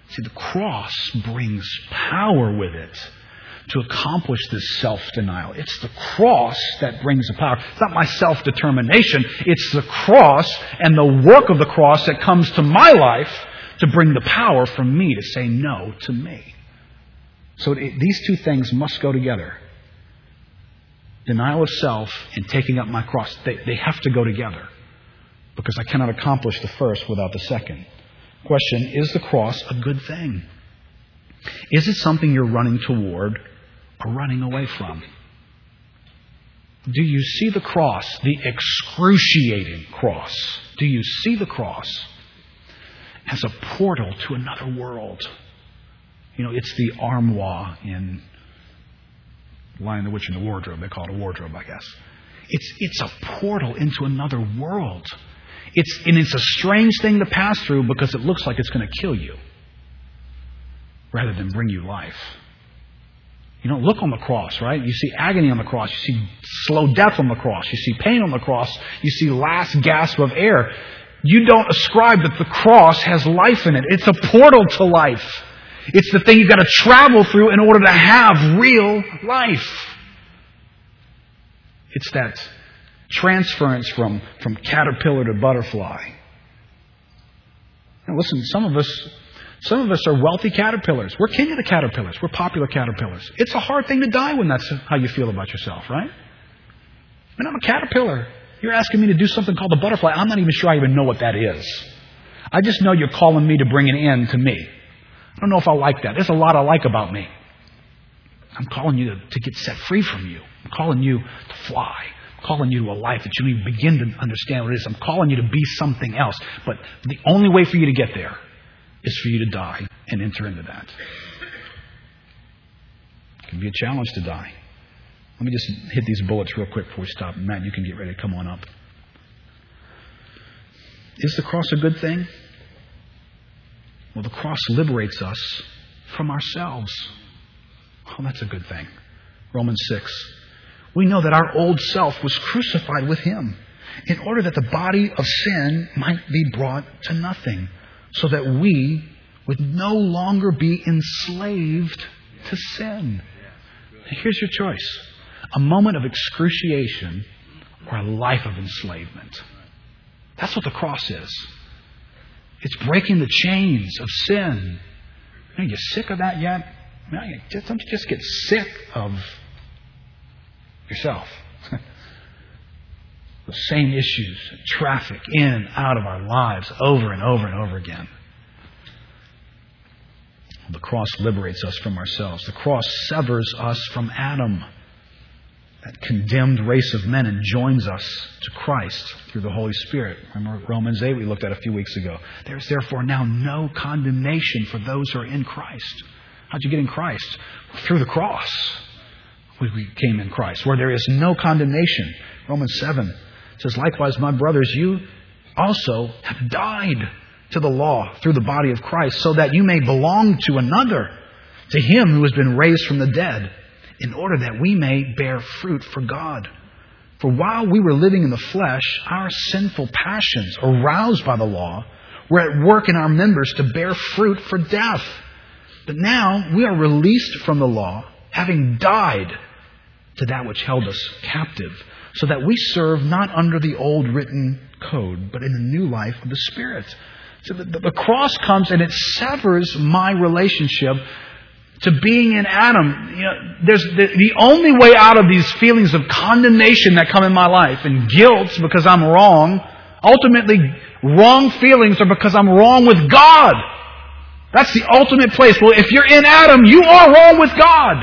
See, the cross brings power with it to accomplish this self-denial. It's the cross that brings the power. It's not my self-determination. It's the cross and the work of the cross that comes to my life to bring the power from me to say no to me. So these two things must go together. Denial of self and taking up my cross. They have to go together because I cannot accomplish the first without the second. Question, is the cross a good thing? Is it something you're running toward or running away from? Do you see the cross, the excruciating cross? Do you see the cross as a portal to another world? You know, it's the armoire in The Lion, the Witch, and the Wardrobe. They call it a wardrobe, I guess. It's a portal into another world. It's a strange thing to pass through because it looks like it's going to kill you rather than bring you life. You don't look on the cross, right? You see agony on the cross. You see slow death on the cross. You see pain on the cross. You see last gasp of air. You don't ascribe that the cross has life in it. It's a portal to life. It's the thing you've got to travel through in order to have real life. It's that Transference from caterpillar to butterfly. Now listen, some of us are wealthy caterpillars. We're king of the caterpillars. We're popular caterpillars. It's a hard thing to die when that's how you feel about yourself, right? I mean, I'm a caterpillar. You're asking me to do something called the butterfly. I'm not even sure I even know what that is. I just know you're calling me to bring an end to me. I don't know if I like that. There's a lot I like about me. I'm calling you to get set free from you. I'm calling you to fly. I'm calling you to a life that you even begin to understand what it is. I'm calling you to be something else. But the only way for you to get there is for you to die and enter into that. It can be a challenge to die. Let me just hit these bullets real quick before we stop. Matt, you can get ready to come on up. Is the cross a good thing? Well, the cross liberates us from ourselves. Oh, that's a good thing. Romans 6. We know that our old self was crucified with him in order that the body of sin might be brought to nothing, so that we would no longer be enslaved to sin. Now, here's your choice. A moment of excruciation or a life of enslavement. That's what the cross is. It's breaking the chains of sin. Are you sick of that yet? Don't you just get sick of yourself? The same issues, traffic in, out of our lives over and over and over again. The cross liberates us from ourselves. The cross severs us from Adam, that condemned race of men, and joins us to Christ through the Holy Spirit. Remember Romans 8 we looked at a few weeks ago. There is therefore now no condemnation for those who are in Christ. How'd you get in Christ? Through the cross. We came in Christ, where there is no condemnation. Romans 7 says, likewise, my brothers, you also have died to the law through the body of Christ, so that you may belong to another, to him who has been raised from the dead, in order that we may bear fruit for God. For while we were living in the flesh, our sinful passions, aroused by the law, were at work in our members to bear fruit for death. But now we are released from the law, having died to that which held us captive, so that we serve not under the old written code, but in the new life of the Spirit. So the cross comes and it severs my relationship to being in Adam. You know, there's the only way out of these feelings of condemnation that come in my life, and guilt because I'm wrong. Ultimately, wrong feelings are because I'm wrong with God. That's the ultimate place. Well, if you're in Adam, you are wrong with God.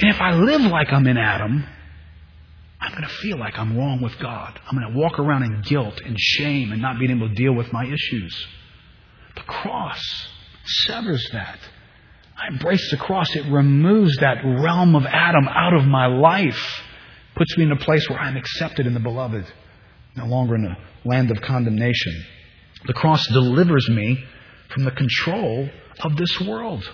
And if I live like I'm in Adam, I'm going to feel like I'm wrong with God. I'm going to walk around in guilt and shame and not being able to deal with my issues. The cross severs that. I embrace the cross. It removes that realm of Adam out of my life. Puts me in a place where I'm accepted in the beloved. No longer in a land of condemnation. The cross delivers me from the control of this world.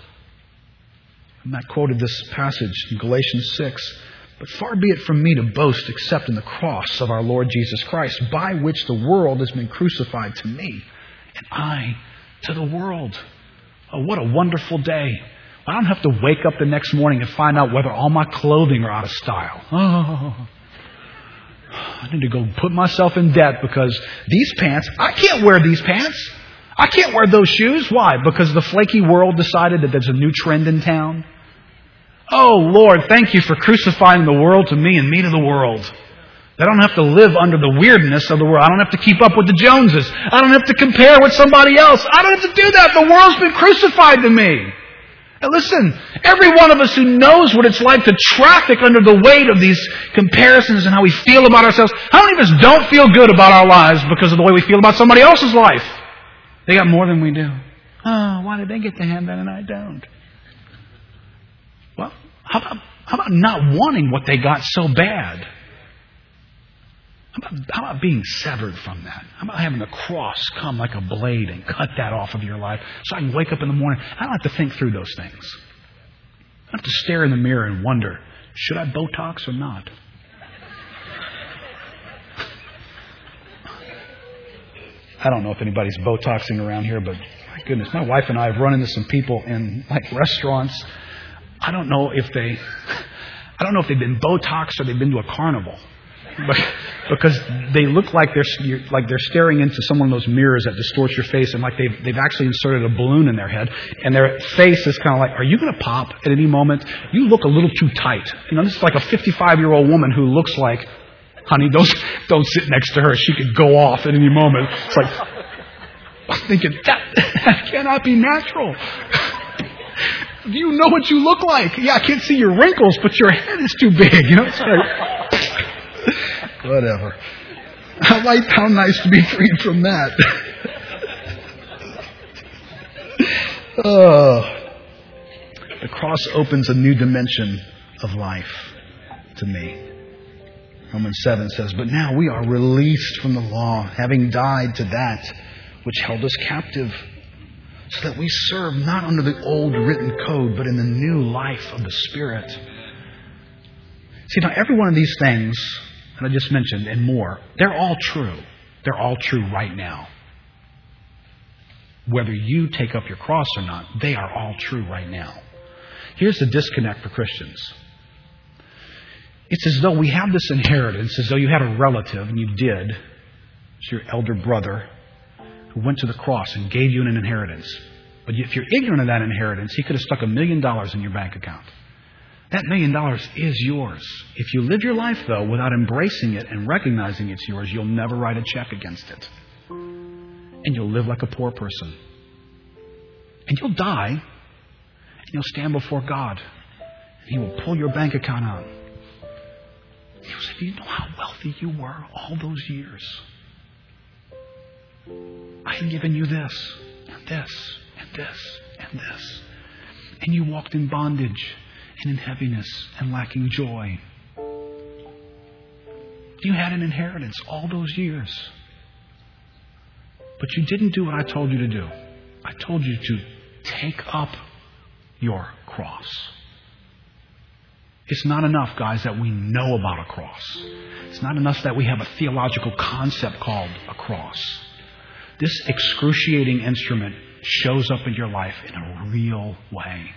Matt quoted this passage in Galatians 6. But far be it from me to boast except in the cross of our Lord Jesus Christ, by which the world has been crucified to me, and I to the world. Oh, what a wonderful day. I don't have to wake up the next morning and find out whether all my clothing are out of style. Oh, I need to go put myself in debt because these pants, I can't wear these pants. I can't wear those shoes. Why? Because the flaky world decided that there's a new trend in town. Oh, Lord, thank you for crucifying the world to me and me to the world. I don't have to live under the weirdness of the world. I don't have to keep up with the Joneses. I don't have to compare with somebody else. I don't have to do that. The world's been crucified to me. And listen, every one of us who knows what it's like to traffic under the weight of these comparisons and how we feel about ourselves, how many of us don't feel good about our lives because of the way we feel about somebody else's life? They got more than we do. Oh, why did they get to have that and I don't? Well, how about not wanting what they got so bad? How about being severed from that? How about having the cross come like a blade and cut that off of your life so I can wake up in the morning? I don't have to think through those things. I don't have to stare in the mirror and wonder, should I Botox or not? I don't know if anybody's Botoxing around here, but my goodness, my wife and I have run into some people in like restaurants. I don't know if they've been Botoxed or they've been to a carnival. because they look like they're staring into someone in those mirrors that distorts your face, and like they've actually inserted a balloon in their head, and their face is kind of like, are you going to pop at any moment? You look a little too tight. You know, this is like a 55-year-old woman who looks like, honey, don't sit next to her. She could go off at any moment. It's like, I'm thinking, that cannot be natural. You know what you look like. Yeah, I can't see your wrinkles, but your head is too big. You know, it's like, whatever. I like how nice to be freed from that. Oh, the cross opens a new dimension of life to me. Romans 7 says, but now we are released from the law, having died to that which held us captive, so that we serve not under the old written code, but in the new life of the Spirit. See, now every one of these things that I just mentioned and more, they're all true. They're all true right now. Whether you take up your cross or not, they are all true right now. Here's the disconnect for Christians. It's as though we have this inheritance, as though you had a relative, and you did, it's your elder brother, who went to the cross and gave you an inheritance. But if you're ignorant of that inheritance, he could have stuck $1 million in your bank account. That $1 million is yours. If you live your life, though, without embracing it and recognizing it's yours, you'll never write a check against it. And you'll live like a poor person. And you'll die, and you'll stand before God, and he will pull your bank account out. He'll say, do you know how wealthy you were all those years? I have given you this, and this, and this, and this. And you walked in bondage, and in heaviness, and lacking joy. You had an inheritance all those years. But you didn't do what I told you to do. I told you to take up your cross. It's not enough, guys, that we know about a cross. It's not enough that we have a theological concept called a cross. This excruciating instrument shows up in your life in a real way.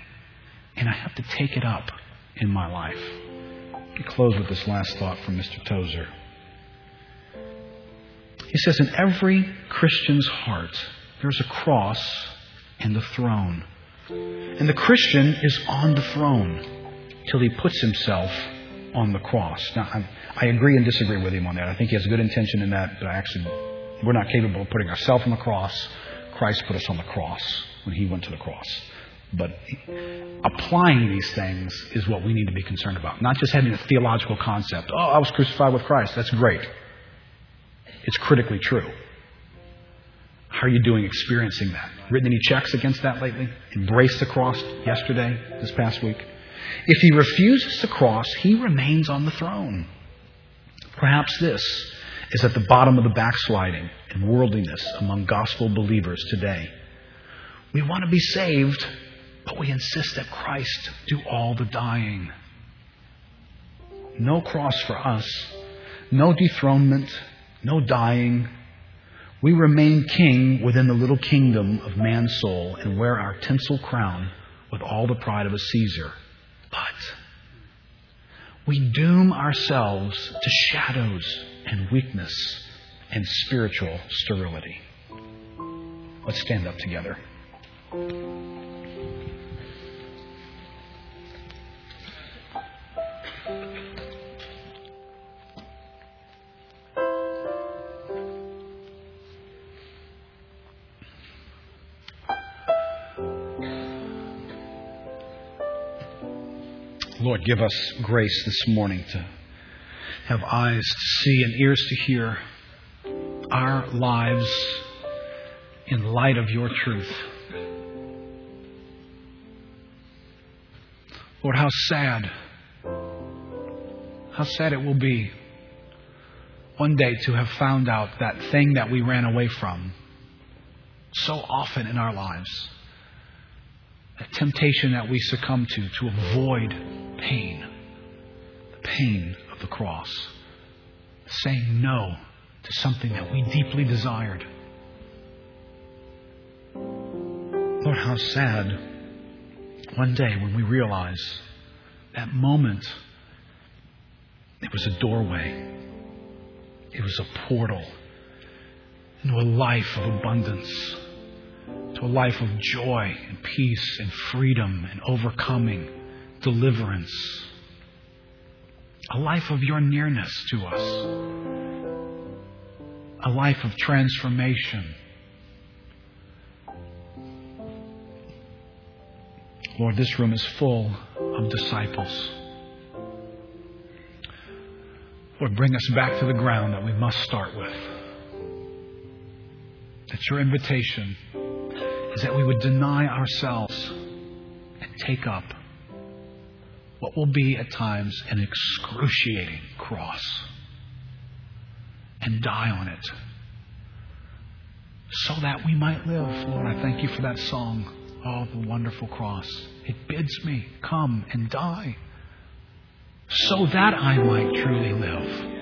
And I have to take it up in my life. Let me close with this last thought from Mr. Tozer. He says, in every Christian's heart, there's a cross and the throne. And the Christian is on the throne till he puts himself on the cross. Now, I agree and disagree with him on that. I think he has good intention in that, but I actually... we're not capable of putting ourselves on the cross. Christ put us on the cross when he went to the cross. But applying these things is what we need to be concerned about. Not just having a theological concept. Oh, I was crucified with Christ. That's great. It's critically true. How are you doing experiencing that? Written any checks against that lately? Embraced the cross yesterday, this past week? If he refuses the cross, he remains on the throne. Perhaps this is at the bottom of the backsliding and worldliness among gospel believers today. We want to be saved, but we insist that Christ do all the dying. No cross for us, no dethronement, no dying. We remain king within the little kingdom of man's soul and wear our tinsel crown with all the pride of a Caesar. But we doom ourselves to shadows and weakness and spiritual sterility. Let's stand up together. Lord, give us grace this morning to have eyes to see and ears to hear our lives in light of your truth. Lord, how sad it will be one day to have found out that thing that we ran away from so often in our lives, that temptation that we succumb to avoid pain, the pain the cross, saying no to something that we deeply desired. Lord, how sad one day when we realize that moment, it was a doorway It was a portal into a life of abundance, to a life of joy and peace and freedom and overcoming, deliverance. A life of your nearness to us. A life of transformation. Lord, this room is full of disciples. Lord, bring us back to the ground that we must start with. That your invitation is that we would deny ourselves and take up what will be at times an excruciating cross and die on it so that we might live. Lord, I thank you for that song. Oh, the wonderful cross. It bids me come and die so that I might truly live.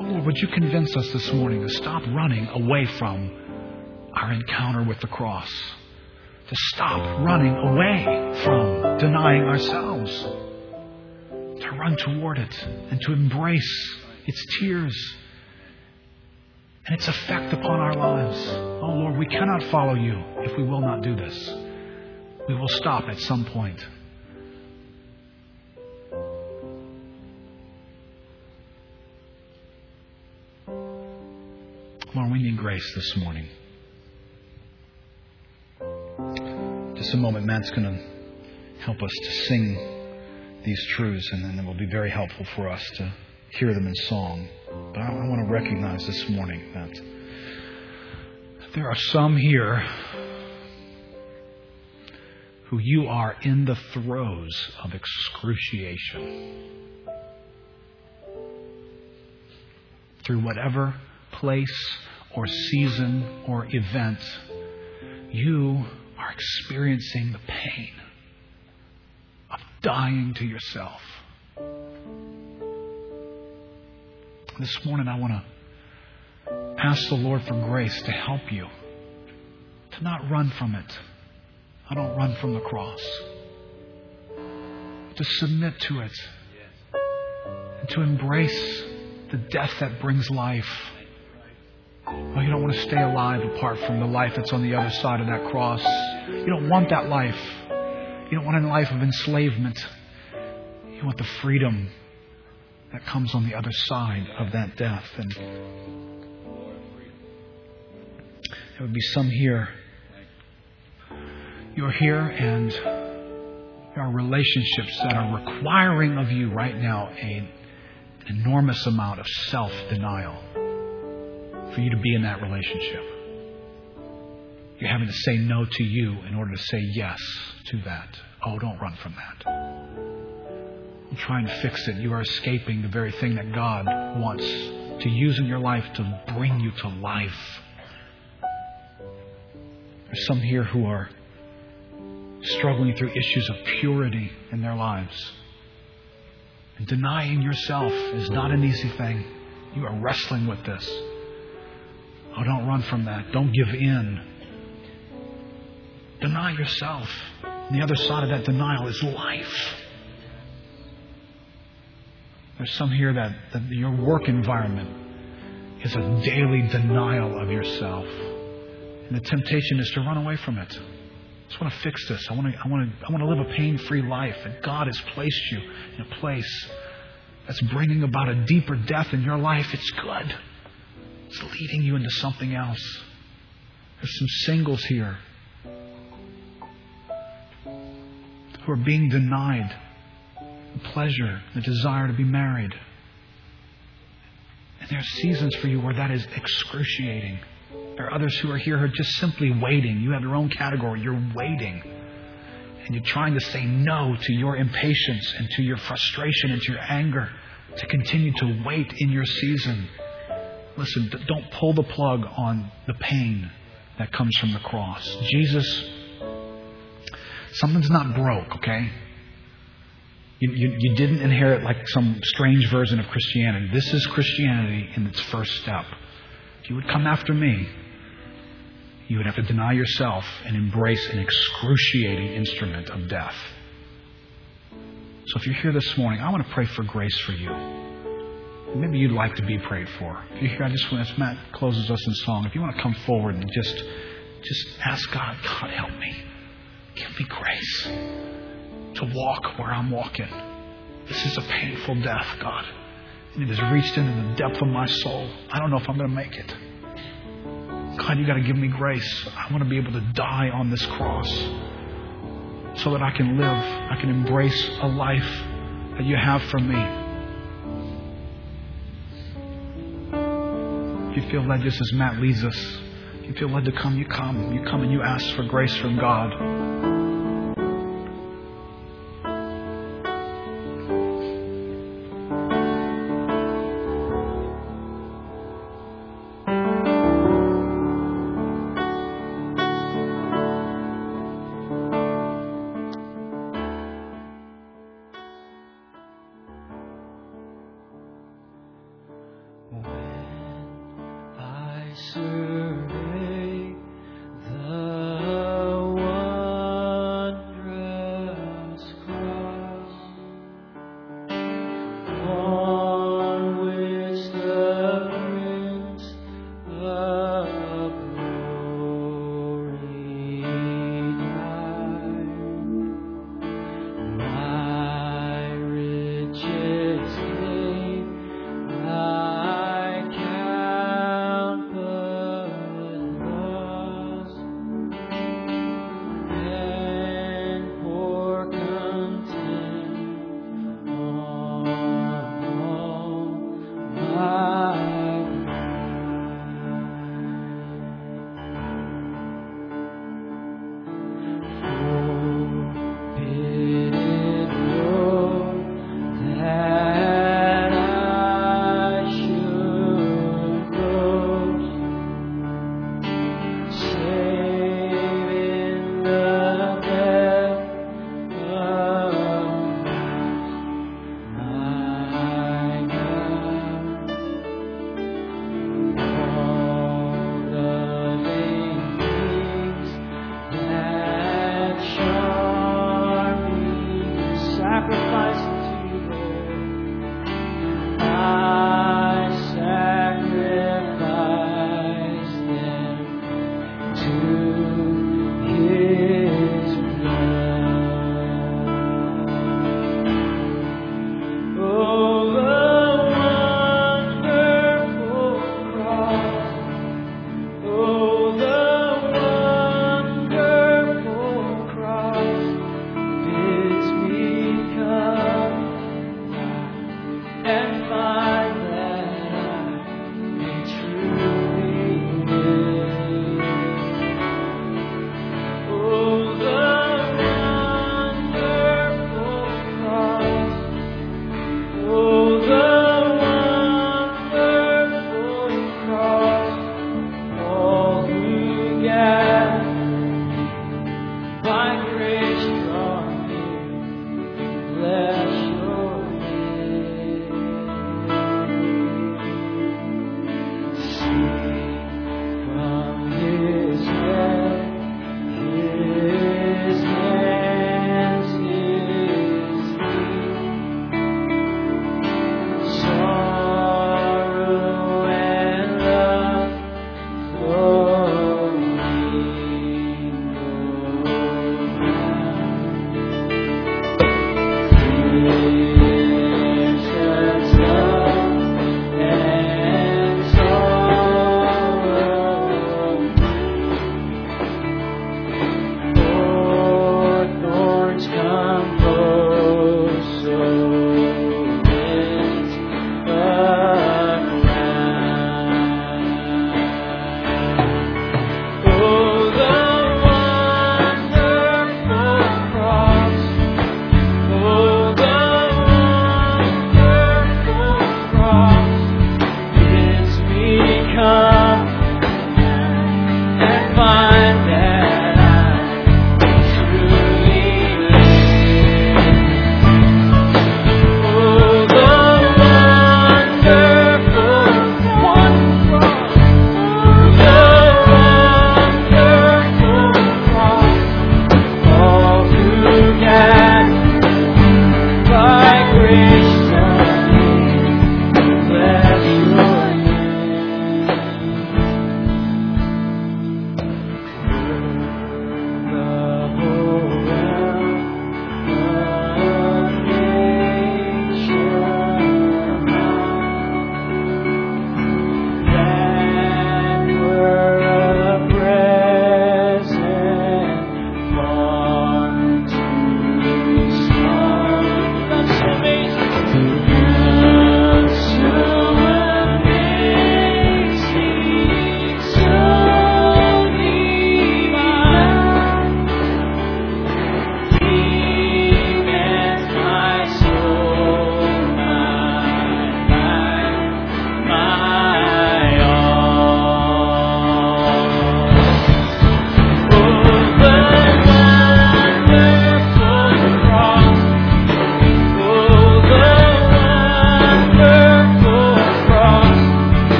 Oh, Lord, would you convince us this morning to stop running away from our encounter with the cross, to stop running away from denying ourselves, to run toward it and to embrace its tears and its effect upon our lives. Oh, Lord, we cannot follow you if we will not do this. We will stop at some point. Lord, we need grace this morning. Just a moment, Matt's going to help us to sing these truths, and then it will be very helpful for us to hear them in song. But I want to recognize this morning that there are some here who you are in the throes of excruciation. Through whatever place or season or event, you are experiencing the pain of dying to yourself. This morning, I want to ask the Lord for grace to help you to not run from it. I don't run from the cross. To submit to it. And to embrace the death that brings life. Oh, you don't want to stay alive apart from the life that's on the other side of that cross. You don't want that life. You don't want a life of enslavement. You want the freedom that comes on the other side of that death. And there would be some here. You're here and there are relationships that are requiring of you right now an enormous amount of self-denial for you to be in that relationship. You're having to say no to you in order to say yes to that. Oh, don't run from that. I'm trying to fix it. You are escaping the very thing that God wants to use in your life to bring you to life. There's some here who are struggling through issues of purity in their lives. And denying yourself is not an easy thing. You are wrestling with this. Oh, don't run from that. Don't give in. Deny yourself. And the other side of that denial is life. There's some here that your work environment is a daily denial of yourself. And the temptation is to run away from it. I just want to fix this. I want to live a pain-free life. And God has placed you in a place that's bringing about a deeper death in your life. It's good. It's leading you into something else. There's some singles here who are being denied the pleasure, the desire to be married. And there are seasons for you where that is excruciating. There are others who are here who are just simply waiting. You have your own category. You're waiting. And you're trying to say no to your impatience and to your frustration and to your anger, to continue to wait in your season. Listen, don't pull the plug on the pain that comes from the cross. Jesus, something's not broke, okay? You didn't inherit like some strange version of Christianity. This is Christianity in its first step. If you would come after me, you would have to deny yourself and embrace an excruciating instrument of death. So if you're here this morning, I want to pray for grace for you. maybe you'd like to be prayed for. I just want, as Matt closes us in song, if you want to come forward and just ask God, God, help me. Give me grace to walk where I'm walking. This is a painful death, God. And it has reached into the depth of my soul. I don't know if I'm going to make it. God, you got to give me grace. I want to be able to die on this cross so that I can live. I can embrace a life that you have for me. If you feel led, just as Matt leads us, if you feel led to come, you come. You come and you ask for grace from God.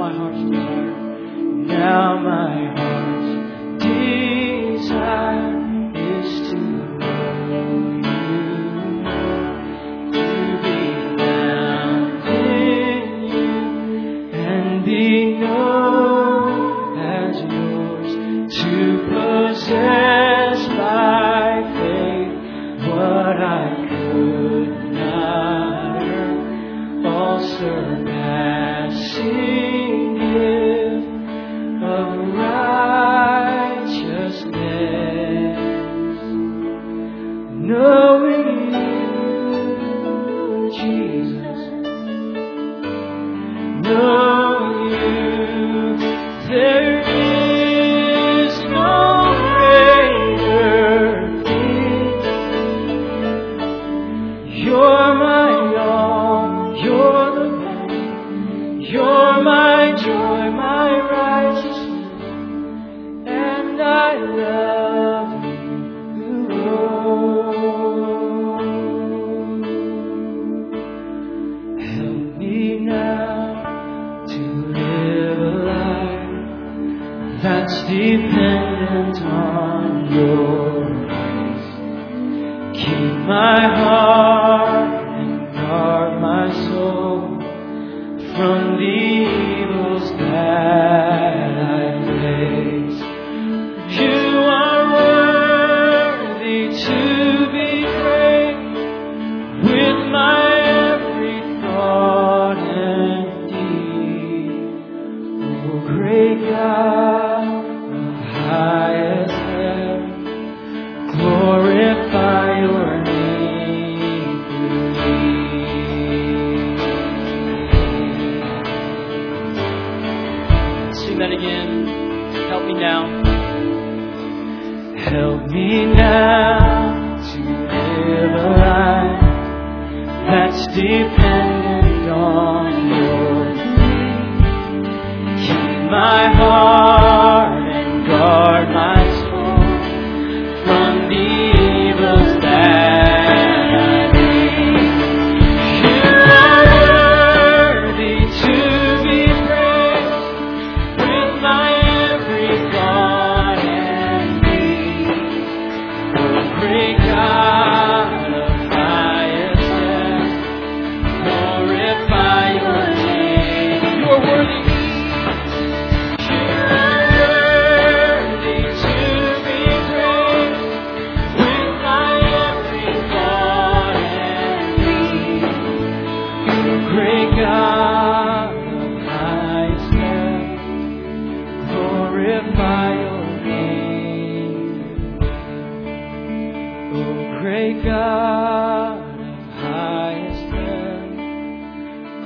my heart's desire. Now my heart's desire is to love you, to be found in you, and be known as yours, to possess by faith what I could not earn, all surpassing.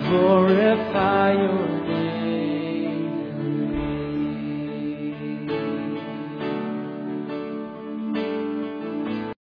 Glorify your name.